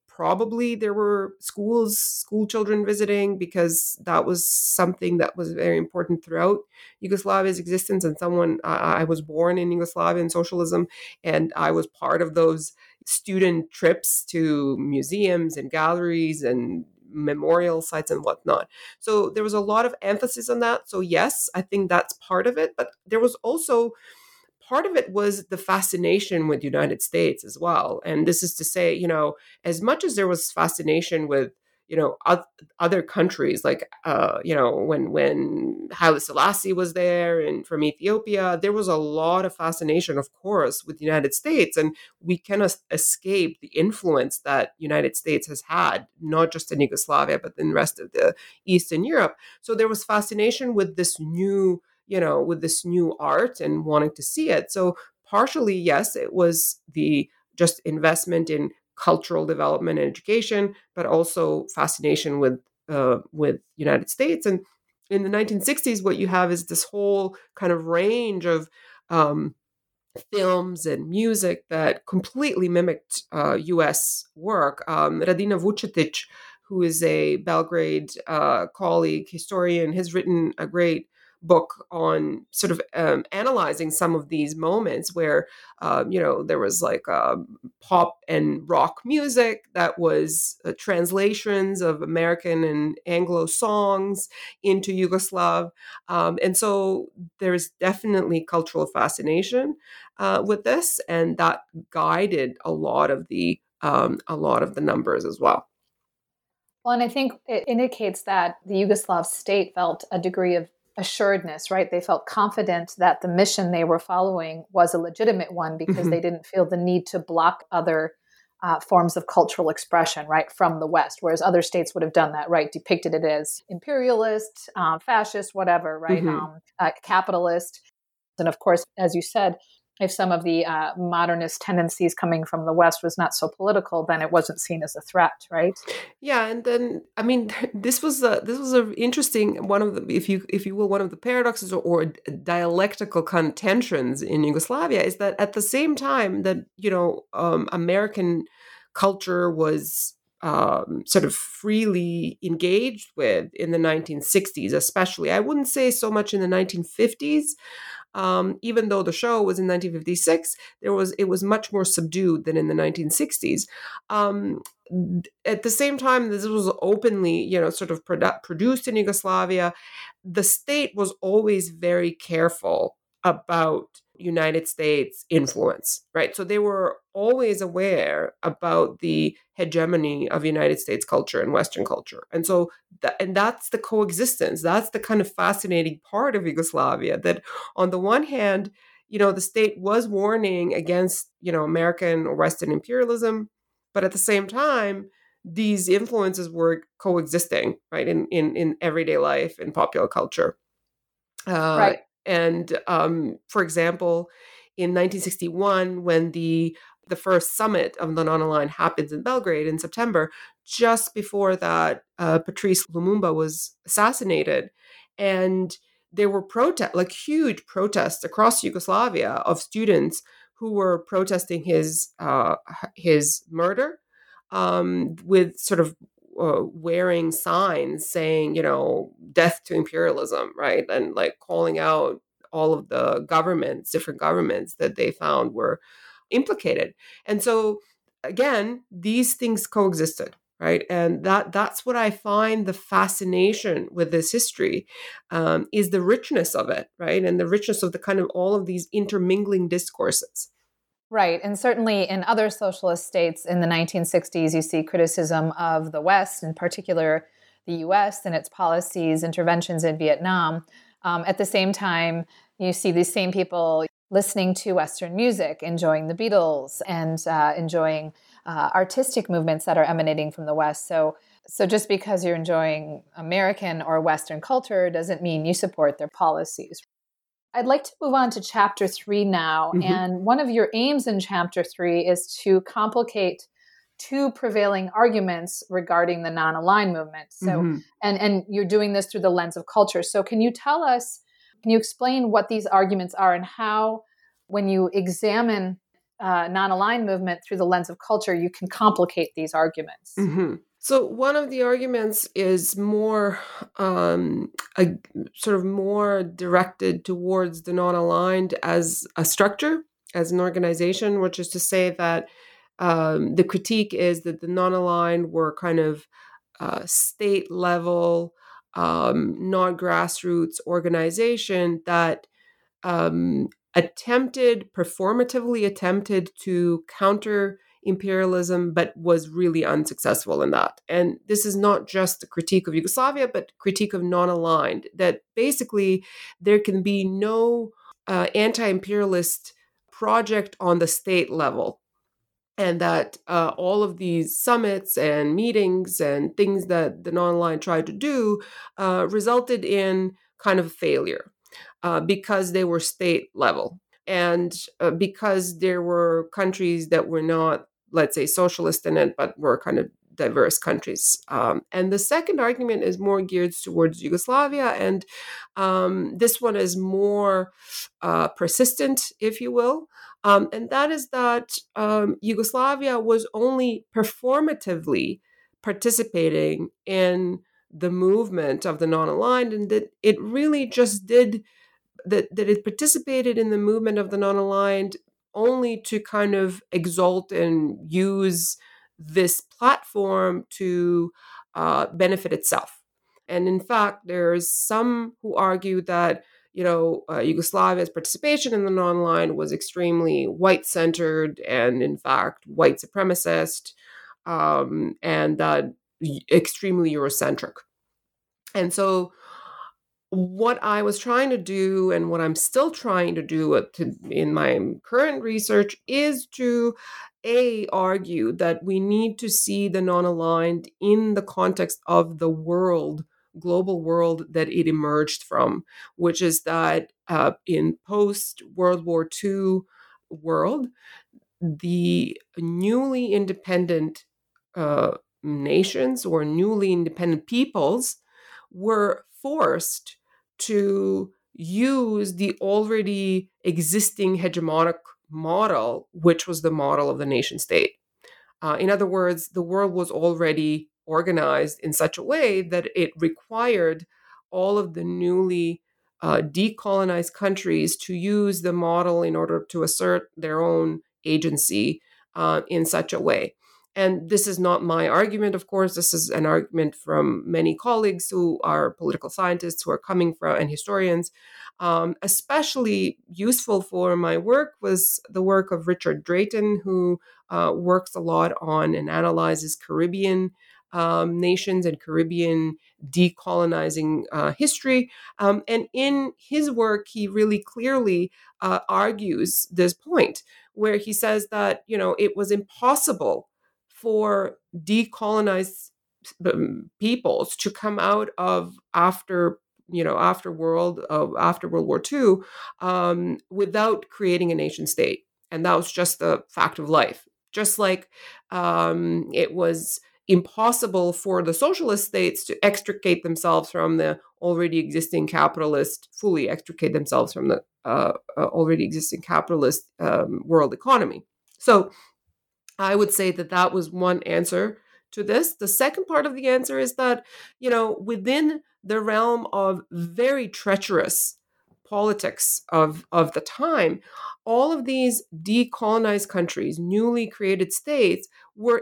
probably there were school children visiting, because that was something that was very important throughout Yugoslavia's existence. And I was born in Yugoslavian socialism, and I was part of those student trips to museums and galleries and memorial sites and whatnot. So there was a lot of emphasis on that. So yes, I think that's part of it. But there was also... part of it was the fascination with the United States as well. And this is to say, as much as there was fascination with, other countries, like, when Haile Selassie was there and from Ethiopia, there was a lot of fascination, of course, with the United States. And we cannot escape the influence that United States has had, not just in Yugoslavia, but in the rest of the Eastern Europe. So there was fascination with this new art and wanting to see it. So partially, yes, it was the just investment in cultural development and education, but also fascination with United States. And in the 1960s, what you have is this whole kind of range of films and music that completely mimicked U.S. work. Radina Vučetić, who is a Belgrade colleague, historian, has written a great book on sort of analyzing some of these moments where, there was like pop and rock music that was translations of American and Anglo songs into Yugoslav. And so there's definitely cultural fascination with this, and that guided a lot of the numbers as well. Well, and I think it indicates that the Yugoslav state felt a degree of assuredness, right? They felt confident that the mission they were following was a legitimate one, because they didn't feel the need to block other forms of cultural expression, right, from the West, whereas other states would have done that, right, depicted it as imperialist, fascist, whatever, right, capitalist. And of course, as you said, if some of the modernist tendencies coming from the West was not so political, then it wasn't seen as a threat, right? Yeah, and then I mean, this was an interesting one of the, if you will, one of the paradoxes or dialectical tensions in Yugoslavia is that at the same time that American culture was sort of freely engaged with in the 1960s, especially. I wouldn't say so much in the 1950s. Even though the show was in 1956, it was much more subdued than in the 1960s. At the same time, this was openly, sort of produced in Yugoslavia. The state was always very careful about United States influence, right? So they were always aware about the hegemony of United States culture and Western culture. And so, and that's the coexistence. That's the kind of fascinating part of Yugoslavia, that on the one hand, the state was warning against, American or Western imperialism, but at the same time, these influences were coexisting, right? In everyday life, in popular culture. Right. And for example, in 1961, when the first summit of the Non-Aligned happens in Belgrade in September, just before that, Patrice Lumumba was assassinated. And there were huge protests across Yugoslavia of students who were protesting his murder, with sort of wearing signs saying, death to imperialism, right? And like calling out all of the different governments that they found were implicated. And so again, these things coexisted, right? And that's what I find the fascination with this history, is the richness of it, right? And the richness of the kind of all of these intermingling discourses. Right. And certainly in other socialist states in the 1960s, you see criticism of the West, in particular the U.S. and its policies, interventions in Vietnam. At the same time, you see these same people listening to Western music, enjoying the Beatles, and enjoying artistic movements that are emanating from the West. So just because you're enjoying American or Western culture doesn't mean you support their policies. I'd like to move on to chapter 3 now. Mm-hmm. And one of your aims in chapter 3 is to complicate two prevailing arguments regarding the non-aligned movement. So, and you're doing this through the lens of culture. So can you explain what these arguments are and how, when you examine non-aligned movement through the lens of culture, you can complicate these arguments? Mm-hmm. So one of the arguments is more sort of more directed towards the non-aligned as a structure, as an organization, which is to say that the critique is that the non-aligned were kind of state level, non-grassroots organization that performatively attempted to counter imperialism, but was really unsuccessful in that. And this is not just a critique of Yugoslavia, but critique of non-aligned, that basically there can be no anti-imperialist project on the state level. And that all of these summits and meetings and things that the non-aligned tried to do resulted in kind of failure because they were state level. And because there were countries that were not, let's say, socialist in it, but were kind of diverse countries. And the second argument is more geared towards Yugoslavia. And this one is more persistent, if you will. And that is that Yugoslavia was only performatively participating in the movement of the non-aligned, and that it really just did... That it participated in the movement of the non-aligned only to kind of exalt and use this platform to benefit itself. And in fact, there's some who argue that, Yugoslavia's participation in the non-aligned was extremely white-centered and, in fact, white supremacist, and that extremely Eurocentric. And so what I was trying to do, and what I'm still trying to do in my current research, is to argue that we need to see the non-aligned in the context of the world, global world that it emerged from, which is that in post-World War II world, the newly independent nations or newly independent peoples were forced to use the already existing hegemonic model, which was the model of the nation state. In other words, the world was already organized in such a way that it required all of the newly decolonized countries to use the model in order to assert their own agency in such a way. And this is not my argument, of course. This is an argument from many colleagues who are political scientists who are coming from, and historians. Especially useful for my work was the work of Richard Drayton, who works a lot on and analyzes Caribbean nations and Caribbean decolonizing history. And in his work, he really clearly argues this point, where he says that, you know, it was impossible for decolonized peoples to come out of after World War II without creating a nation state. And that was just the fact of life. Just like it was impossible for the socialist states to extricate themselves from the already existing capitalist, world economy. So I would say that that was one answer to this. The second part of the answer is that, you know, within the realm of very treacherous politics of the time, all of these decolonized countries, newly created states, were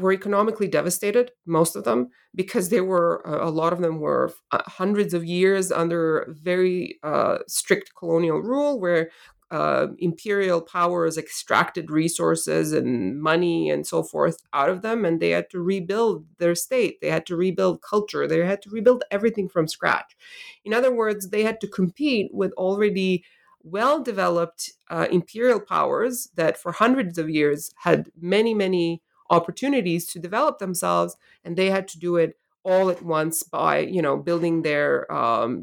were economically devastated, most of them, because they were, a lot of them were hundreds of years under very strict colonial rule, where imperial powers extracted resources and money and so forth out of them, and they had to rebuild their state, they had to rebuild culture, they had to rebuild everything from scratch. In other words, they had to compete with already well-developed imperial powers that for hundreds of years had many, many opportunities to develop themselves, and they had to do it all at once by, you know, building their,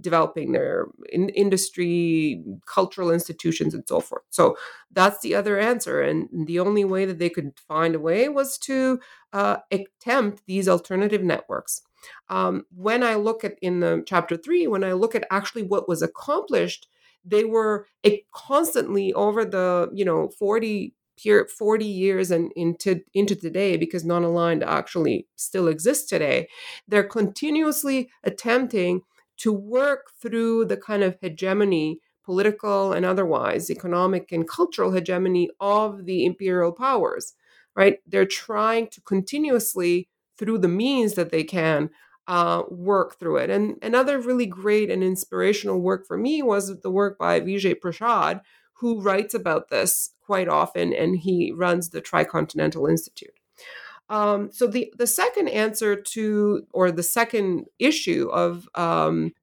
developing their industry, cultural institutions, and so forth. So that's the other answer. And the only way that they could find a way was to attempt these alternative networks. When I look at, in the chapter 3, when I look at actually what was accomplished, they were constantly over the, you know, 40 years and into today, because Non-Aligned actually still exists today, they're continuously attempting to work through the kind of hegemony, political and otherwise, economic and cultural hegemony of the imperial powers, right? They're trying to continuously, through the means that they can, work through it. And another really great and inspirational work for me was the work by Vijay Prashad, who writes about this quite often, and he runs the Tricontinental Institute. So the second answer to, or the second issue of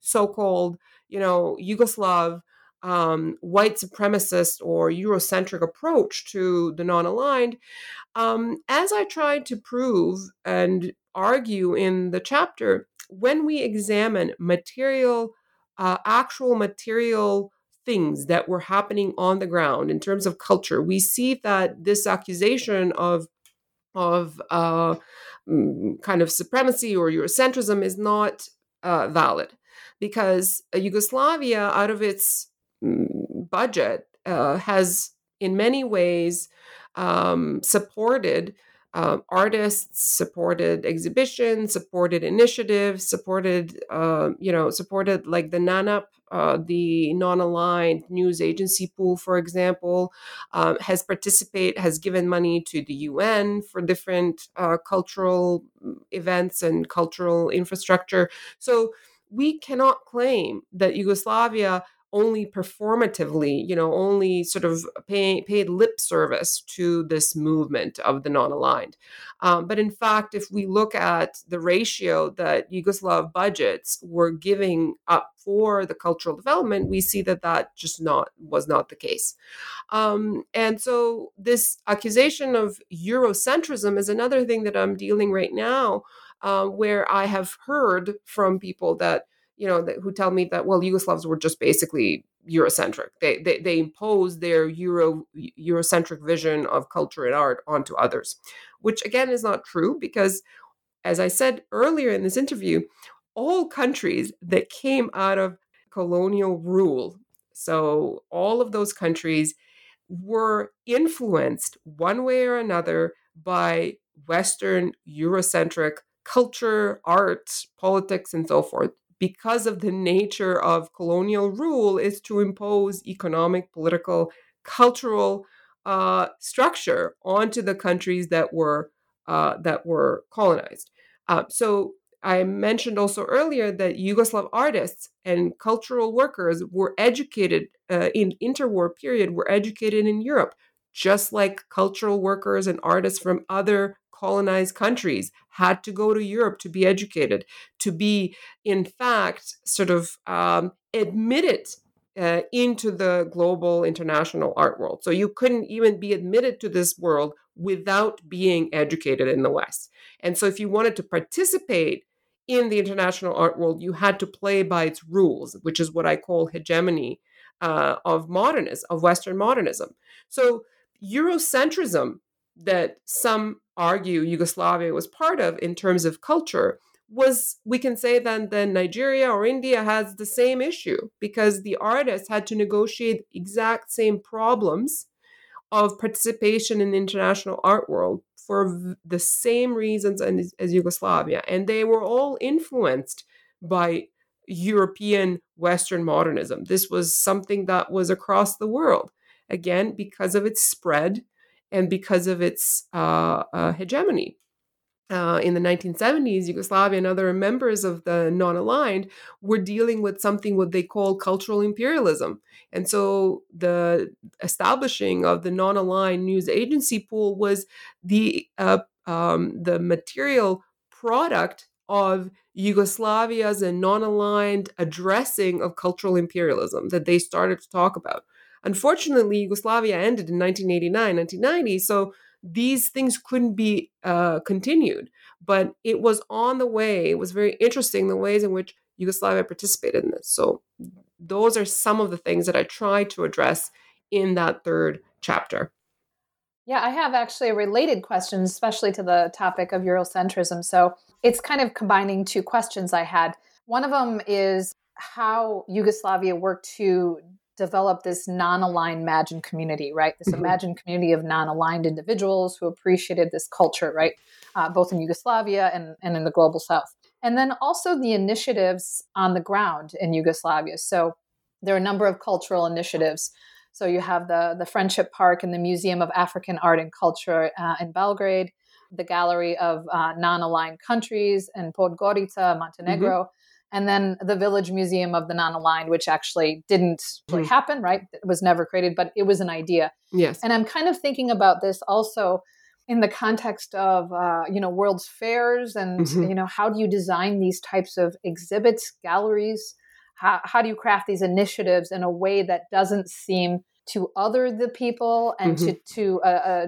so-called, you know, Yugoslav white supremacist or Eurocentric approach to the non-aligned, as I tried to prove and argue in the chapter, when we examine material, actual material things that were happening on the ground in terms of culture, we see that this accusation of kind of supremacy or Eurocentrism is not valid, because Yugoslavia, out of its budget, has in many ways supported artists, supported exhibitions, supported initiatives, supported like the NANAP, the Non-Aligned News Agency Pool, for example, has given money to the UN for different cultural events and cultural infrastructure. So we cannot claim that Yugoslavia only performatively, only sort of paid lip service to this movement of the non-aligned. But in fact, if we look at the ratio that Yugoslav budgets were giving up for the cultural development, we see that just was not the case. And so this accusation of Eurocentrism is another thing that I'm dealing right now, where I have heard from people that, who tell me that, well, Yugoslavs were just basically Eurocentric. They imposed their Eurocentric vision of culture and art onto others, which again is not true because, as I said earlier in this interview, all countries that came out of colonial rule, so all of those countries were influenced one way or another by Western Eurocentric culture, art, politics, and so forth, because of the nature of colonial rule is to impose economic, political, cultural structure onto the countries that were colonized. So I mentioned also earlier that Yugoslav artists and cultural workers were educated in interwar period, were educated in Europe, just like cultural workers and artists from other colonized countries had to go to Europe to be educated, to be, in fact, sort of admitted into the global international art world. So you couldn't even be admitted to this world without being educated in the West. And so if you wanted to participate in the international art world, you had to play by its rules, which is what I call hegemony of Western modernism. So Eurocentrism that some argue Yugoslavia was part of in terms of culture was, we can say then Nigeria or India has the same issue, because the artists had to negotiate exact same problems of participation in the international art world for the same reasons as Yugoslavia. And they were all influenced by European Western modernism. This was something that was across the world, again, because of its spread and because of its hegemony. In the 1970s, Yugoslavia and other members of the non-aligned were dealing with what they call cultural imperialism. And so the establishing of the non-aligned news agency pool was the material product of Yugoslavia's and non-aligned addressing of cultural imperialism that they started to talk about. Unfortunately, Yugoslavia ended in 1989, 1990, so these things couldn't be continued. But it was on the way. It was very interesting, the ways in which Yugoslavia participated in this. So those are some of the things that I tried to address in that third chapter. Yeah, I have actually a related question, especially to the topic of Eurocentrism. So it's kind of combining two questions I had. One of them is how Yugoslavia worked to develop this non-aligned imagined community, right? This imagined community of non-aligned individuals who appreciated this culture, right? Both in Yugoslavia and in the global South. And then also the initiatives on the ground in Yugoslavia. So there are a number of cultural initiatives. So you have the Friendship Park and the Museum of African Art and Culture in Belgrade, the Gallery of Non-Aligned Countries in Podgorica, Montenegro, and then the Village Museum of the Non-Aligned, which actually didn't really happen, right? It was never created, but it was an idea. Yes. And I'm kind of thinking about this also in the context of, World's Fairs and, how do you design these types of exhibits, galleries? How do you craft these initiatives in a way that doesn't seem to other the people and to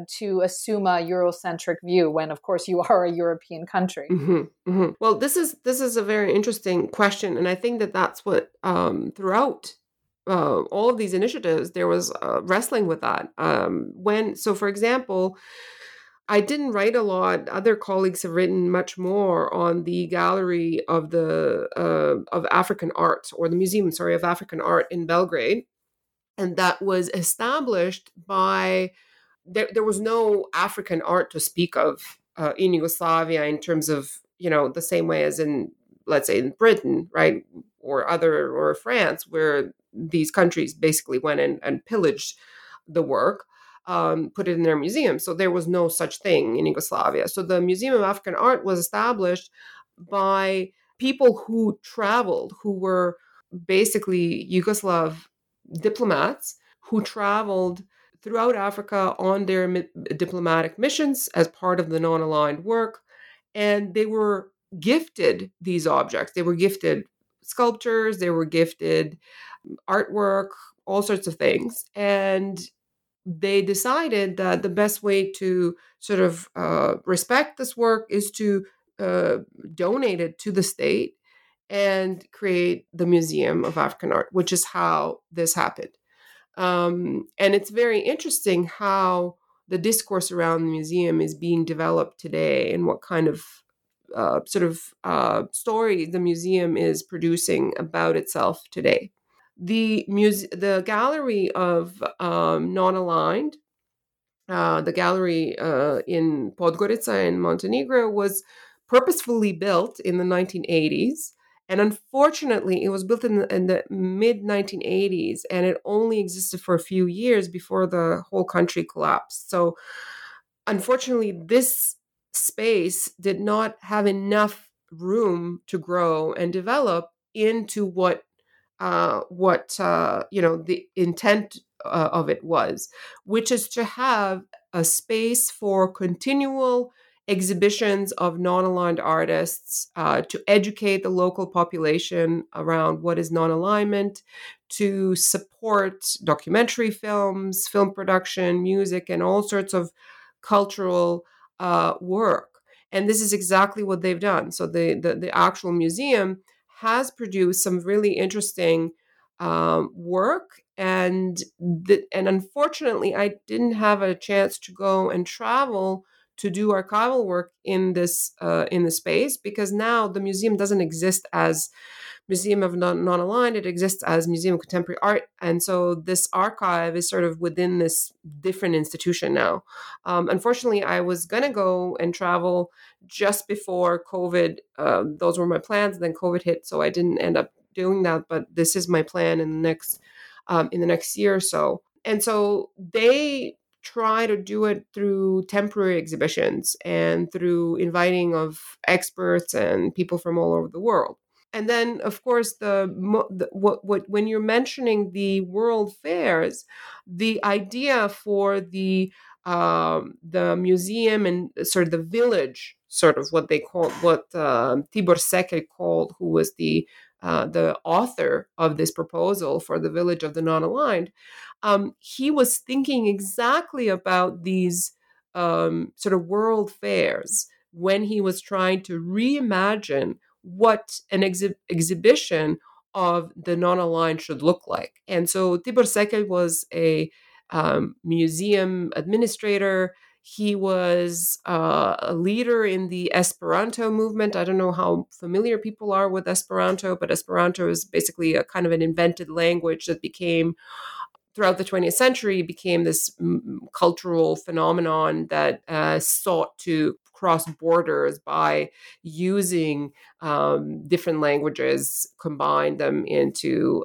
assume a Eurocentric view when, of course, you are a European country. Well, this is a very interesting question, and I think that's what throughout all of these initiatives there was wrestling with that. For example, I didn't write a lot. Other colleagues have written much more on the Gallery of the of African Art, or the Museum, of African Art in Belgrade. And that was established by, there was no African art to speak of in Yugoslavia in terms of, the same way as in, let's say, in Britain, right, or France, where these countries basically went in and pillaged the work, put it in their museum. So there was no such thing in Yugoslavia. So the Museum of African Art was established by people who traveled, who were basically Yugoslav diplomats who traveled throughout Africa on their diplomatic missions as part of the non-aligned work. And they were gifted these objects. They were gifted sculptures, they were gifted artwork, all sorts of things. And they decided that the best way to sort of respect this work is to donate it to the state and create the Museum of African Art, which is how this happened. And it's very interesting how the discourse around the museum is being developed today and what kind of story the museum is producing about itself today. The gallery of Non-Aligned, the gallery in Podgorica in Montenegro, was purposefully built in the 1980s. And unfortunately, it was built in the mid-1980s, and it only existed for a few years before the whole country collapsed. So unfortunately, this space did not have enough room to grow and develop into what the intent of it was, which is to have a space for continual exhibitions of non-aligned artists, to educate the local population around what is non-alignment, to support documentary films, film production, music, and all sorts of cultural work. And this is exactly what they've done. So the actual museum has produced some really interesting work. And unfortunately, I didn't have a chance to go and travel to do archival work in the space, because now the museum doesn't exist as Museum of Non-Aligned, it exists as Museum of Contemporary Art. And so this archive is sort of within this different institution now. Unfortunately, I was going to go and travel just before COVID. Those were my plans, then COVID hit, so I didn't end up doing that, but this is my plan in the next year or so. And so they try to do it through temporary exhibitions and through inviting of experts and people from all over the world. And then, of course, when you're mentioning the world fairs, the idea for the museum and sort of the village, sort of what Tibor Seke called, who was the author of this proposal for the Village of the Non-Aligned, he was thinking exactly about these sort of world fairs when he was trying to reimagine what an exhibition of the non-aligned should look like. And so Tibor Seke was a museum administrator. He was a leader in the Esperanto movement. I don't know how familiar people are with Esperanto, but Esperanto is basically a kind of an invented language that became, throughout the 20th century, became this cultural phenomenon that sought to cross borders by using different languages, combine them into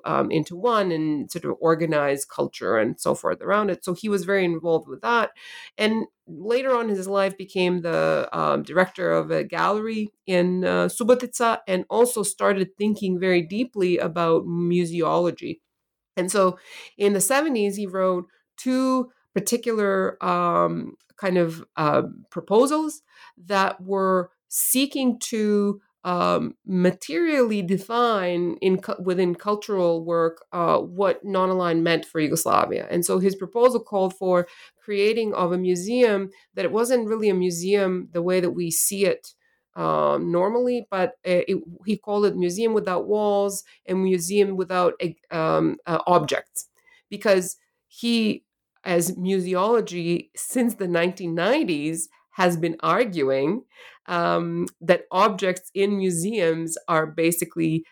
one, and sort of organize culture and so forth around it. So he was very involved with that. And later on in his life became the director of a gallery in Subotica, and also started thinking very deeply about museology. And so in the 70s, he wrote two particular proposals that were seeking to materially define within cultural work what non-aligned meant for Yugoslavia. And so his proposal called for creating of a museum that it wasn't really a museum the way that we see it normally, but he called it museum without walls and museum without objects, because he, as museology since the 1990s, has been arguing that objects in museums are basically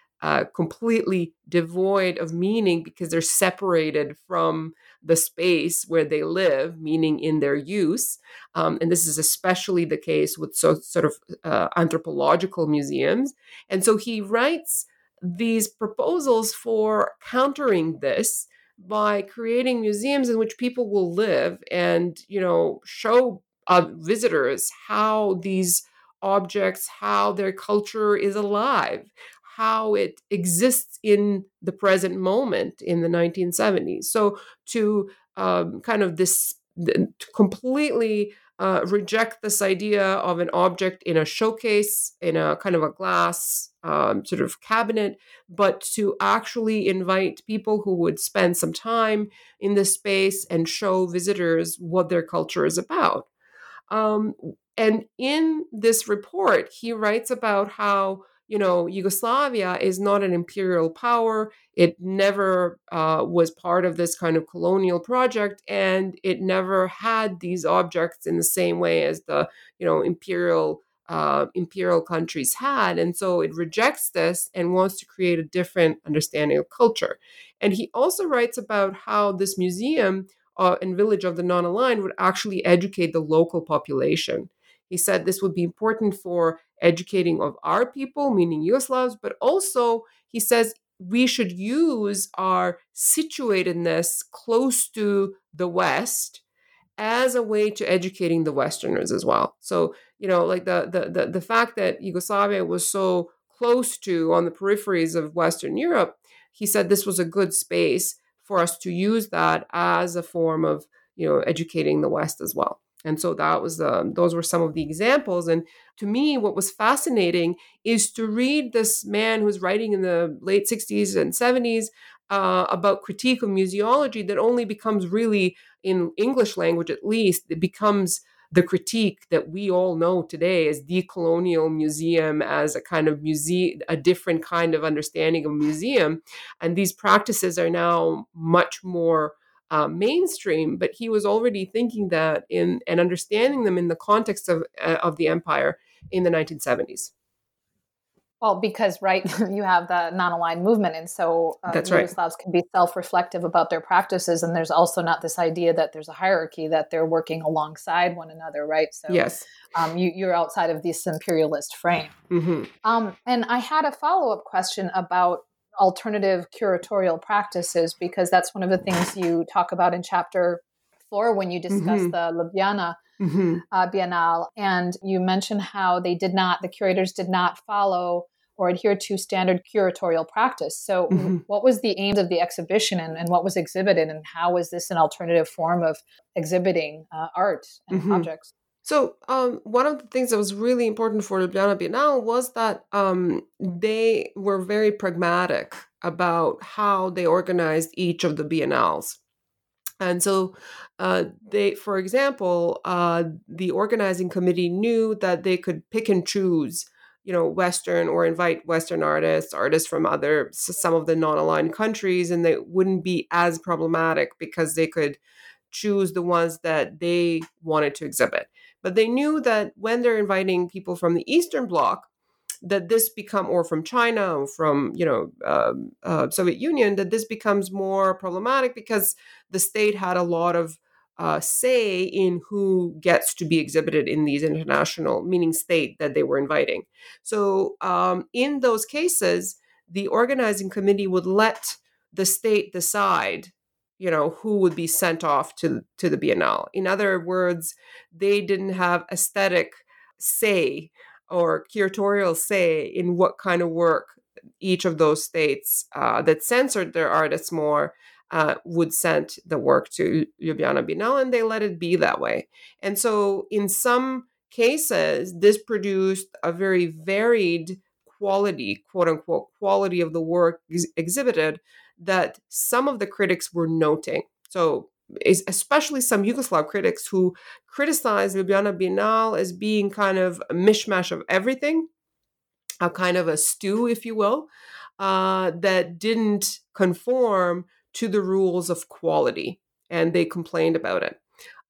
completely devoid of meaning because they're separated from the space where they live, meaning in their use. And this is especially the case with anthropological museums. And so he writes these proposals for countering this by creating museums in which people will live and, show visitors how these objects, how their culture is alive, how it exists in the present moment in the 1970s. So to completely reject this idea of an object in a showcase, in a kind of a glass sort of cabinet, but to actually invite people who would spend some time in this space and show visitors what their culture is about. And in this report, he writes about how, you know, Yugoslavia is not an imperial power. It never was part of this kind of colonial project, and it never had these objects in the same way as the, you know, imperial countries had. And so it rejects this and wants to create a different understanding of culture. And he also writes about how this museum and village of the non-aligned would actually educate the local population. He said this would be important for educating of our people, meaning Yugoslavs, but also he says we should use our situatedness close to the West as a way to educating the Westerners as well. So, you know, like the fact that Yugoslavia was so close to, on the peripheries of Western Europe, he said this was a good space for us to use that as a form of, you know, educating the West as well. And so that was those were some of the examples. And to me, what was fascinating is to read this man who's writing in the late 60s and 70s about critique of museology that only becomes really, in English language at least, it becomes the critique that we all know today as decolonial museum, as a kind of a different kind of understanding of museum. And these practices are now much more mainstream, but he was already thinking that in and understanding them in the context of the empire in the 1970s. Well, because right, you have the non-aligned movement, and so Yugoslavs right. can be self-reflective about their practices, and there's also not this idea that there's a hierarchy, that they're working alongside one another, right? So yes. You're outside of this imperialist frame. Mm-hmm. And I had a follow-up question about alternative curatorial practices, because that's one of the things you talk about in chapter 4 when you discuss mm-hmm. the Ljubljana mm-hmm. Biennale. And you mention how the curators did not follow or adhere to standard curatorial practice. So mm-hmm. what was the aim of the exhibition and what was exhibited, and how was this an alternative form of exhibiting art and mm-hmm. objects? So one of the things that was really important for Ljubljana Biennale was that they were very pragmatic about how they organized each of the biennales. And so they, for example, the organizing committee knew that they could pick and choose, you know, Western or invite Western artists from some of the non-aligned countries, and they wouldn't be as problematic because they could choose the ones that they wanted to exhibit. But they knew that when they're inviting people from the Eastern Bloc, that this or from China or from, you know, Soviet Union, that this becomes more problematic because the state had a lot of say in who gets to be exhibited in these international, meaning state, that they were inviting. So in those cases, the organizing committee would let the state decide, you know, who would be sent off to the Biennale. In other words, they didn't have aesthetic say or curatorial say in what kind of work each of those states that censored their artists more would send the work to Ljubljana Biennale, and they let it be that way. And so in some cases, this produced a very varied quality, quote unquote, quality of the work exhibited that some of the critics were noting. So especially some Yugoslav critics who criticized Ljubljana Biennale as being kind of a mishmash of everything, a kind of a stew, if you will, that didn't conform to the rules of quality. And they complained about it.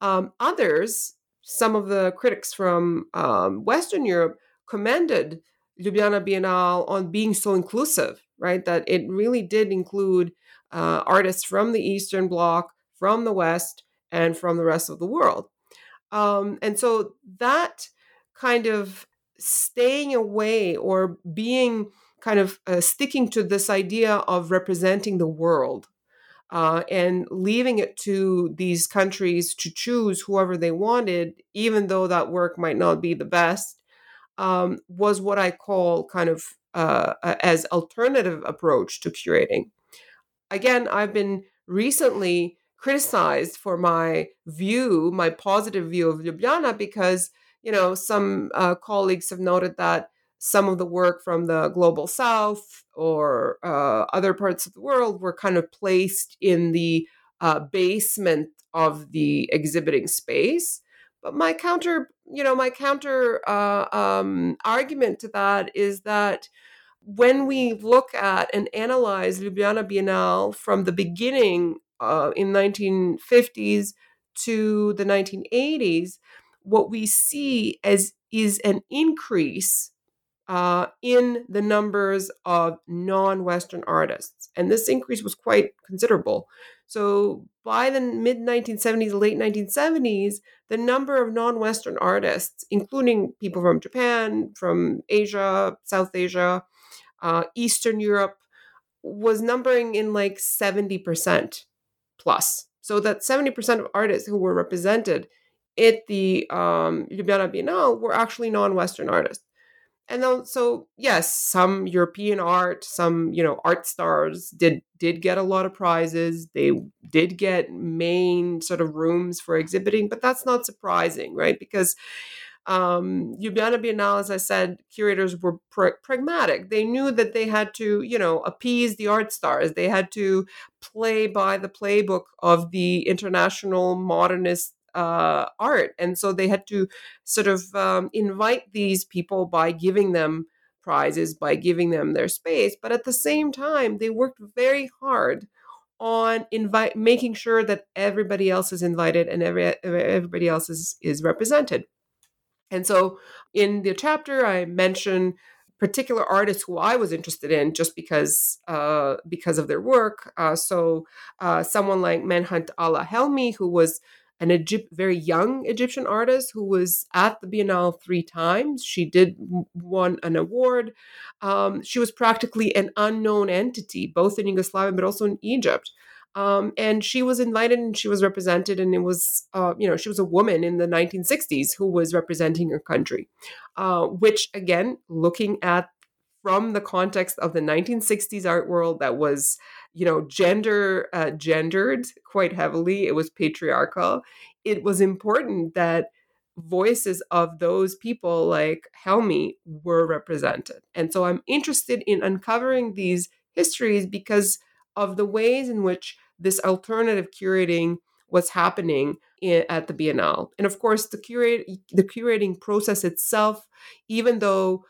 Others, some of the critics from Western Europe, commended Ljubljana Biennale on being so inclusive, right? That it really did include artists from the Eastern Bloc, from the West, and from the rest of the world. And so that kind of staying away or being kind of sticking to this idea of representing the world and leaving it to these countries to choose whoever they wanted, even though that work might not be the best, was what I call kind of as alternative approach to curating. Again, I've been recently criticized for my view, my positive view of Ljubljana, because, you know, some colleagues have noted that some of the work from the Global South or other parts of the world were kind of placed in the basement of the exhibiting space. But my counter argument to that is that when we look at and analyze Ljubljana Biennale from the beginning in 1950s to the 1980s, what we see is an increase in the numbers of non-Western artists. And this increase was quite considerable. So by the mid-1970s, late 1970s, the number of non-Western artists, including people from Japan, from Asia, South Asia, Eastern Europe, was numbering in like 70% plus. So that 70% of artists who were represented at the Ljubljana Biennale were actually non-Western artists. And then, so yes, some European art, some, you know, art stars did get a lot of prizes. They did get main sort of rooms for exhibiting, but that's not surprising, right? Because Ljubljana Biennale, as I said, curators were pragmatic. They knew that they had to, you know, appease the art stars. They had to play by the playbook of the international modernist art. And so they had to sort of invite these people by giving them prizes, by giving them their space. But at the same time, they worked very hard on making sure that everybody else is invited and everybody else is represented. And so in the chapter, I mention particular artists who I was interested in just because of their work. So someone like Menhat Allah Helmi, who was an very young Egyptian artist who was at the Biennale 3 times. She won an award. She was practically an unknown entity, both in Yugoslavia, but also in Egypt. And she was invited and she was represented. And it was, she was a woman in the 1960s who was representing her country, which again, looking at from the context of the 1960s art world that was, you know, gendered quite heavily. It was patriarchal. It was important that voices of those people like Helmi were represented. And so I'm interested in uncovering these histories because of the ways in which this alternative curating was happening at the Biennale. And of course, the curating process itself, even though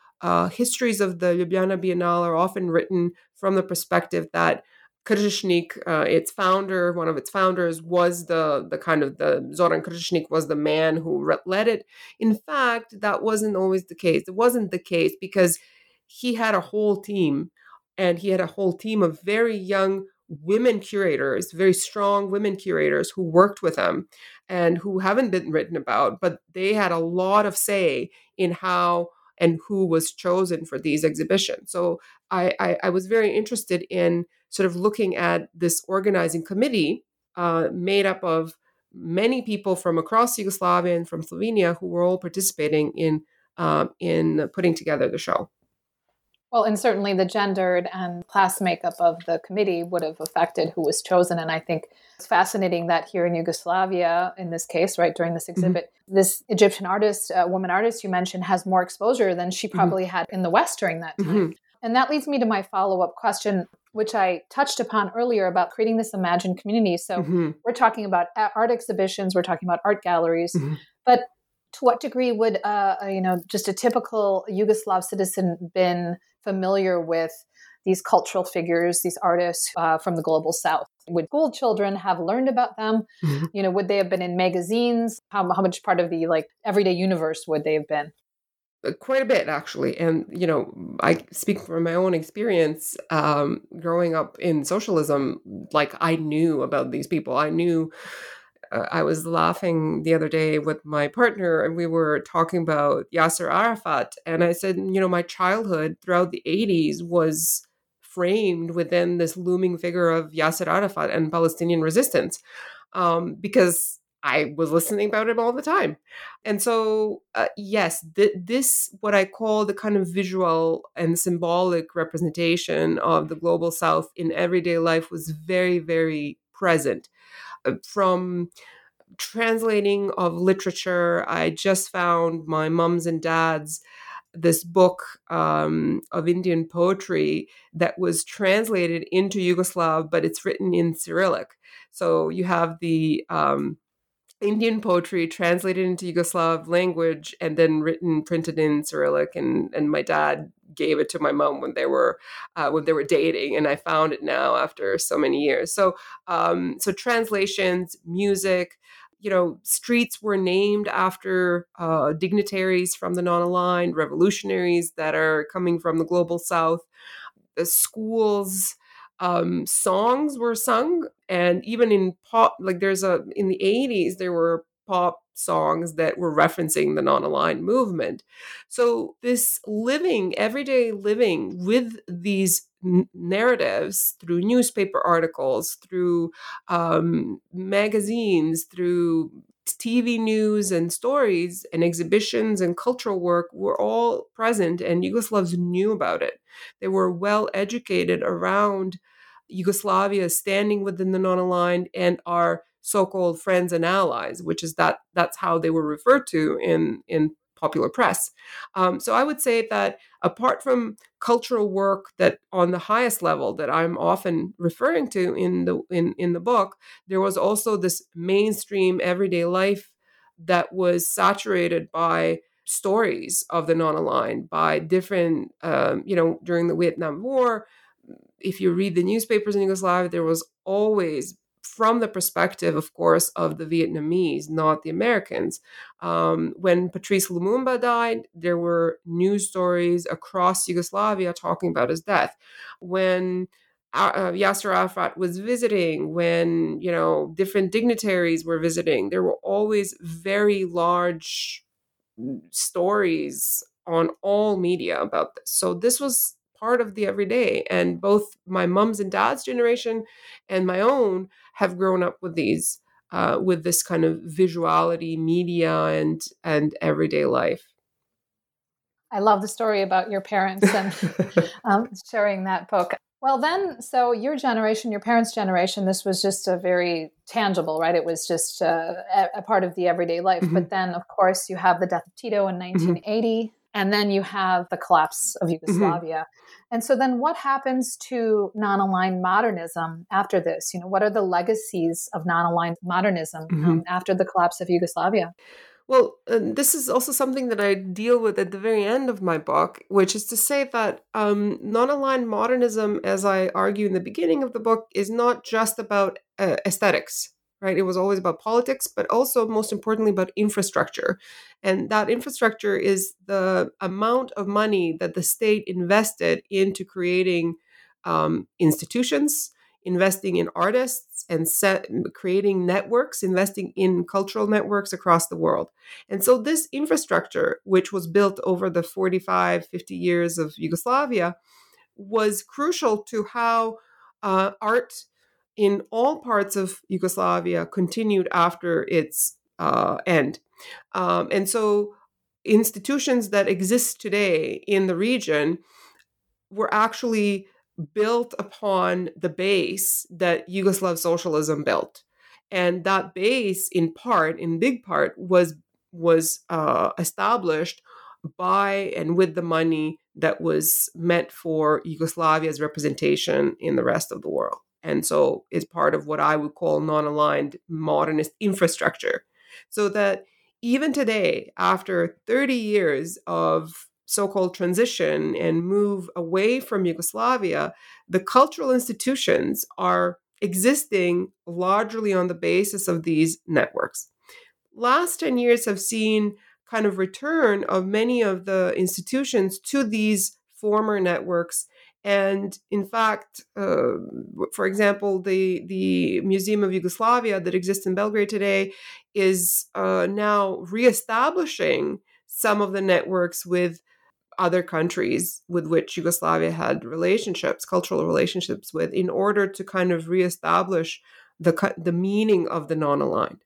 histories of the Ljubljana Biennale are often written from the perspective that Kršinić, its founder, one of its founders, was Zoran Kršinić was the man who led it. In fact, that wasn't always the case. It wasn't the case because he had a whole team, and he had a whole team of very young women curators, very strong women curators who worked with him and who haven't been written about, but they had a lot of say in how and who was chosen for these exhibitions. So I was very interested in sort of looking at this organizing committee made up of many people from across Yugoslavia and from Slovenia who were all participating in putting together the show. Well, and certainly the gendered and class makeup of the committee would have affected who was chosen. And I think it's fascinating that here in Yugoslavia, in this case, right, during this exhibit, this Egyptian artist, woman artist you mentioned, has more exposure than she probably had in the West during that time. And that leads me to my follow-up question, which I touched upon earlier about creating this imagined community. So we're talking about art exhibitions, we're talking about art galleries, but to what degree would, just a typical Yugoslav citizen been familiar with these cultural figures, these artists from the Global South? Would school children have learned about them? You know, would they have been in magazines? How much part of the everyday universe would they have been? Quite a bit, actually. And, you know, I speak from my own experience growing up in socialism, I knew about these people. I knew. I was laughing the other day with my partner and we were talking about Yasser Arafat. And I said, you know, my childhood throughout the 80s was framed within this looming figure of Yasser Arafat and Palestinian resistance because I was listening about him all the time. And so, yes, this, what I call the kind of visual and symbolic representation of the global South in everyday life was very, very present. From translating of literature, I just found my mom's and dad's this book of Indian poetry that was translated into Yugoslav, but it's written in Cyrillic. So you have the Indian poetry translated into Yugoslav language and then printed in Cyrillic. And my dad gave it to my mom when they were dating. And I found it now after so many years. So translations, music, streets were named after dignitaries from the Non-Aligned, revolutionaries that are coming from the global South. The schools, songs were sung, and even in pop, in the 80s, there were pop songs that were referencing the Non-Aligned movement. So this everyday living with these narratives through newspaper articles, through magazines, through TV news and stories and exhibitions and cultural work were all present, and Yugoslavs knew about it. They were well educated around Yugoslavia standing within the Non-Aligned and our so-called friends and allies, which is that's how they were referred to in popular press. So I would say that apart from cultural work that on the highest level that I'm often referring to in the book, there was also this mainstream everyday life that was saturated by stories of the Non-Aligned, by different, during the Vietnam War, if you read the newspapers in Yugoslavia, there was always, from the perspective, of course, of the Vietnamese, not the Americans. When Patrice Lumumba died, there were news stories across Yugoslavia talking about his death. When Yasser Arafat was visiting, when, different dignitaries were visiting, there were always very large stories on all media about this. So this was part of the everyday. And both my mom's and dad's generation and my own have grown up with these, with this kind of visuality, media, and everyday life. I love the story about your parents and sharing that book. Well, then, so your generation, your parents' generation, this was just a very tangible, right? It was just a part of the everyday life. Mm-hmm. But then, of course, you have the death of Tito in 1980. Mm-hmm. And then you have the collapse of Yugoslavia. Mm-hmm. And so then what happens to non-aligned modernism after this? What are the legacies of non-aligned modernism after the collapse of Yugoslavia? Well, this is also something that I deal with at the very end of my book, which is to say that non-aligned modernism, as I argue in the beginning of the book, is not just about aesthetics. Right? It was always about politics, but also most importantly about infrastructure. And that infrastructure is the amount of money that the state invested into creating institutions, investing in artists and creating networks, investing in cultural networks across the world. And so this infrastructure, which was built over the 50 years of Yugoslavia, was crucial to how art in all parts of Yugoslavia continued after its end. And so institutions that exist today in the region were actually built upon the base that Yugoslav socialism built. And that base in big part, was established by and with the money that was meant for Yugoslavia's representation in the rest of the world. And so it's part of what I would call non-aligned modernist infrastructure. So that even today, after 30 years of so-called transition and move away from Yugoslavia, the cultural institutions are existing largely on the basis of these networks. Last 10 years have seen kind of return of many of the institutions to these former networks. And in fact, for example, the Museum of Yugoslavia that exists in Belgrade today is now reestablishing some of the networks with other countries with which Yugoslavia had relationships, cultural relationships with, in order to kind of reestablish the meaning of the non-aligned.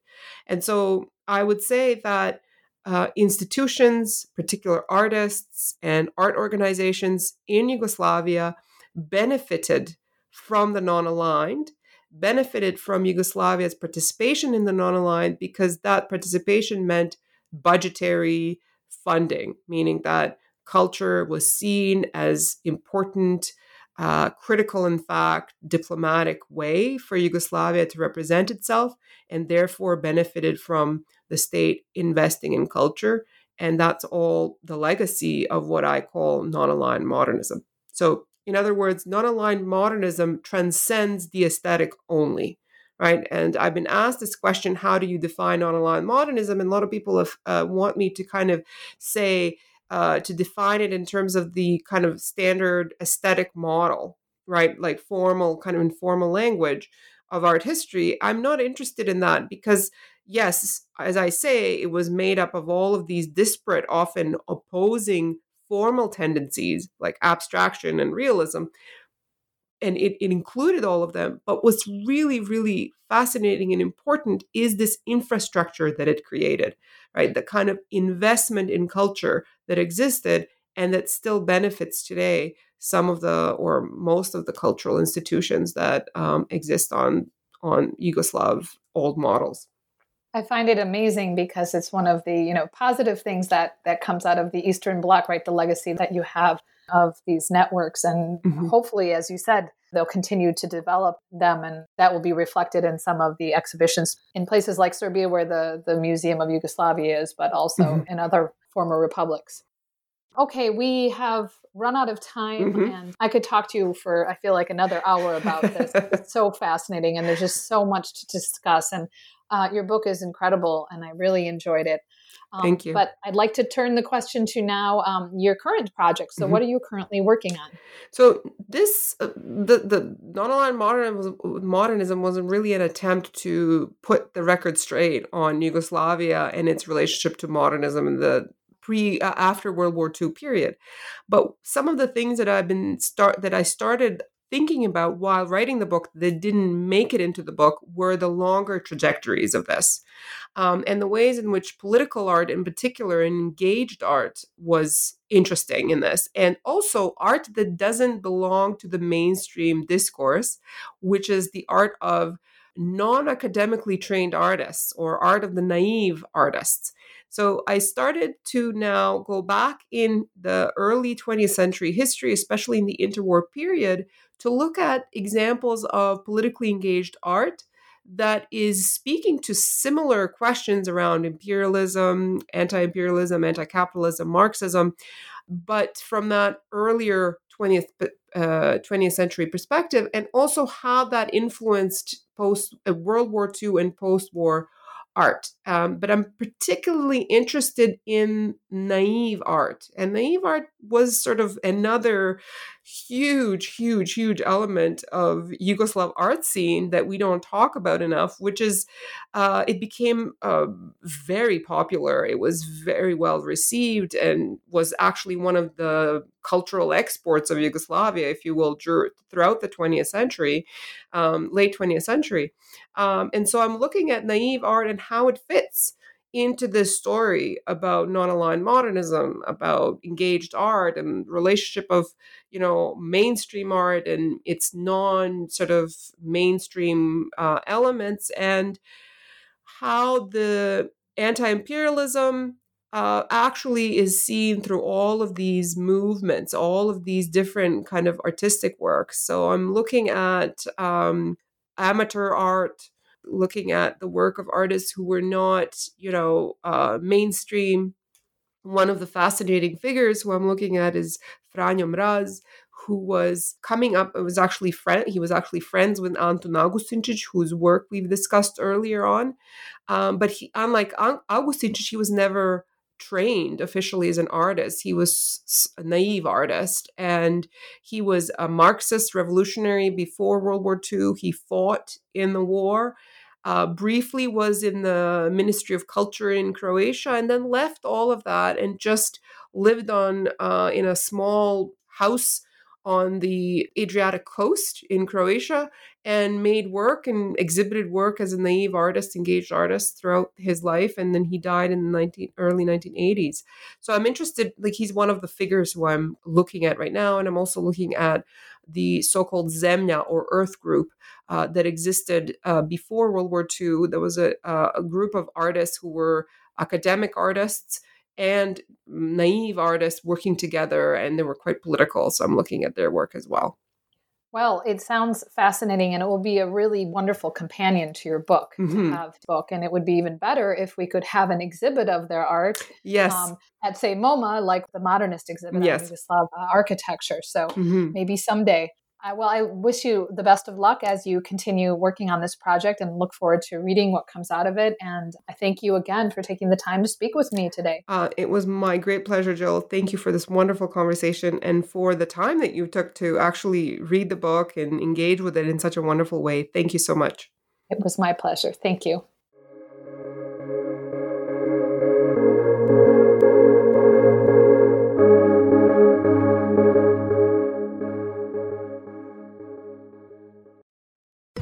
And so I would say that institutions, particular artists and art organizations in Yugoslavia benefited from the non-aligned, benefited from Yugoslavia's participation in the non-aligned because that participation meant budgetary funding, meaning that culture was seen as important, critical, in fact, diplomatic way for Yugoslavia to represent itself, and therefore benefited from the state investing in culture. And that's all the legacy of what I call non-aligned modernism. So in other words, non-aligned modernism transcends the aesthetic only, right? And I've been asked this question, how do you define non-aligned modernism? And a lot of people want me to kind of say, to define it in terms of the kind of standard aesthetic model, right? Like formal, kind of informal language of art history. I'm not interested in that because, yes, as I say, it was made up of all of these disparate, often opposing formal tendencies like abstraction and realism. And it included all of them. But what's really, really fascinating and important is this infrastructure that it created, right? The kind of investment in culture that existed and that still benefits today some of the, or most of the cultural institutions that exist on Yugoslav old models. I find it amazing because it's one of the, positive things that comes out of the Eastern Bloc, right? The legacy that you have of these networks. And hopefully, as you said, they'll continue to develop them. And that will be reflected in some of the exhibitions in places like Serbia, where the Museum of Yugoslavia is, but also in other former republics. Okay, we have run out of time and I could talk to you for, I feel like, another hour about this. It's so fascinating and there's just so much to discuss. And your book is incredible and I really enjoyed it. Thank you. But I'd like to turn the question to now your current project. So what are you currently working on? So this, the non-aligned modernism wasn't really an attempt to put the record straight on Yugoslavia and its relationship to modernism in the after World War II period. But some of the things that I started thinking about while writing the book that didn't make it into the book were the longer trajectories of this, and the ways in which political art in particular and engaged art was interesting in this, and also art that doesn't belong to the mainstream discourse, which is the art of non-academically trained artists or art of the naive artists. So I started to now go back in the early 20th century history, especially in the interwar period, to look at examples of politically engaged art that is speaking to similar questions around imperialism, anti-imperialism, anti-capitalism, Marxism, but from that earlier 20th century perspective, and also how that influenced post World War II and post-war art. But I'm particularly interested in naive art. And naive art was sort of another huge element of Yugoslav art scene that we don't talk about enough, which is it became very popular. It was very well received and was actually one of the cultural exports of Yugoslavia, if you will, throughout the 20th century, late 20th century. And so I'm looking at naive art and how it fits into this story about non-aligned modernism, about engaged art and relationship of, mainstream art and its non-sort of mainstream elements, and how the anti-imperialism actually is seen through all of these movements, all of these different kind of artistic works. So I'm looking at amateur art, looking at the work of artists who were not, mainstream. One of the fascinating figures who I'm looking at is Franjo Mraz, who was coming up. He was actually friends with Anton Augustinčić, whose work we've discussed earlier on. But he, unlike Augustinčić, he was never trained officially as an artist. He was a naive artist, and he was a Marxist revolutionary before World War II. He fought in the war, briefly was in the Ministry of Culture in Croatia, and then left all of that and just lived on in a small house on the Adriatic coast in Croatia, and made work and exhibited work as a naive artist, engaged artist throughout his life. And then he died in the early 1980s. So I'm interested, like he's one of the figures who I'm looking at right now. And I'm also looking at the so-called Zemlja or Earth group that existed before World War II. There was a group of artists who were academic artists and naive artists working together, and they were quite political. So I'm looking at their work as well. Well, it sounds fascinating, and it will be a really wonderful companion to your book. Mm-hmm. And it would be even better if we could have an exhibit of their art at, say, MoMA, like the modernist exhibit on Yugoslav architecture. So maybe someday. Well, I wish you the best of luck as you continue working on this project, and look forward to reading what comes out of it. And I thank you again for taking the time to speak with me today. It was my great pleasure, Jill. Thank you for this wonderful conversation and for the time that you took to actually read the book and engage with it in such a wonderful way. Thank you so much. It was my pleasure. Thank you.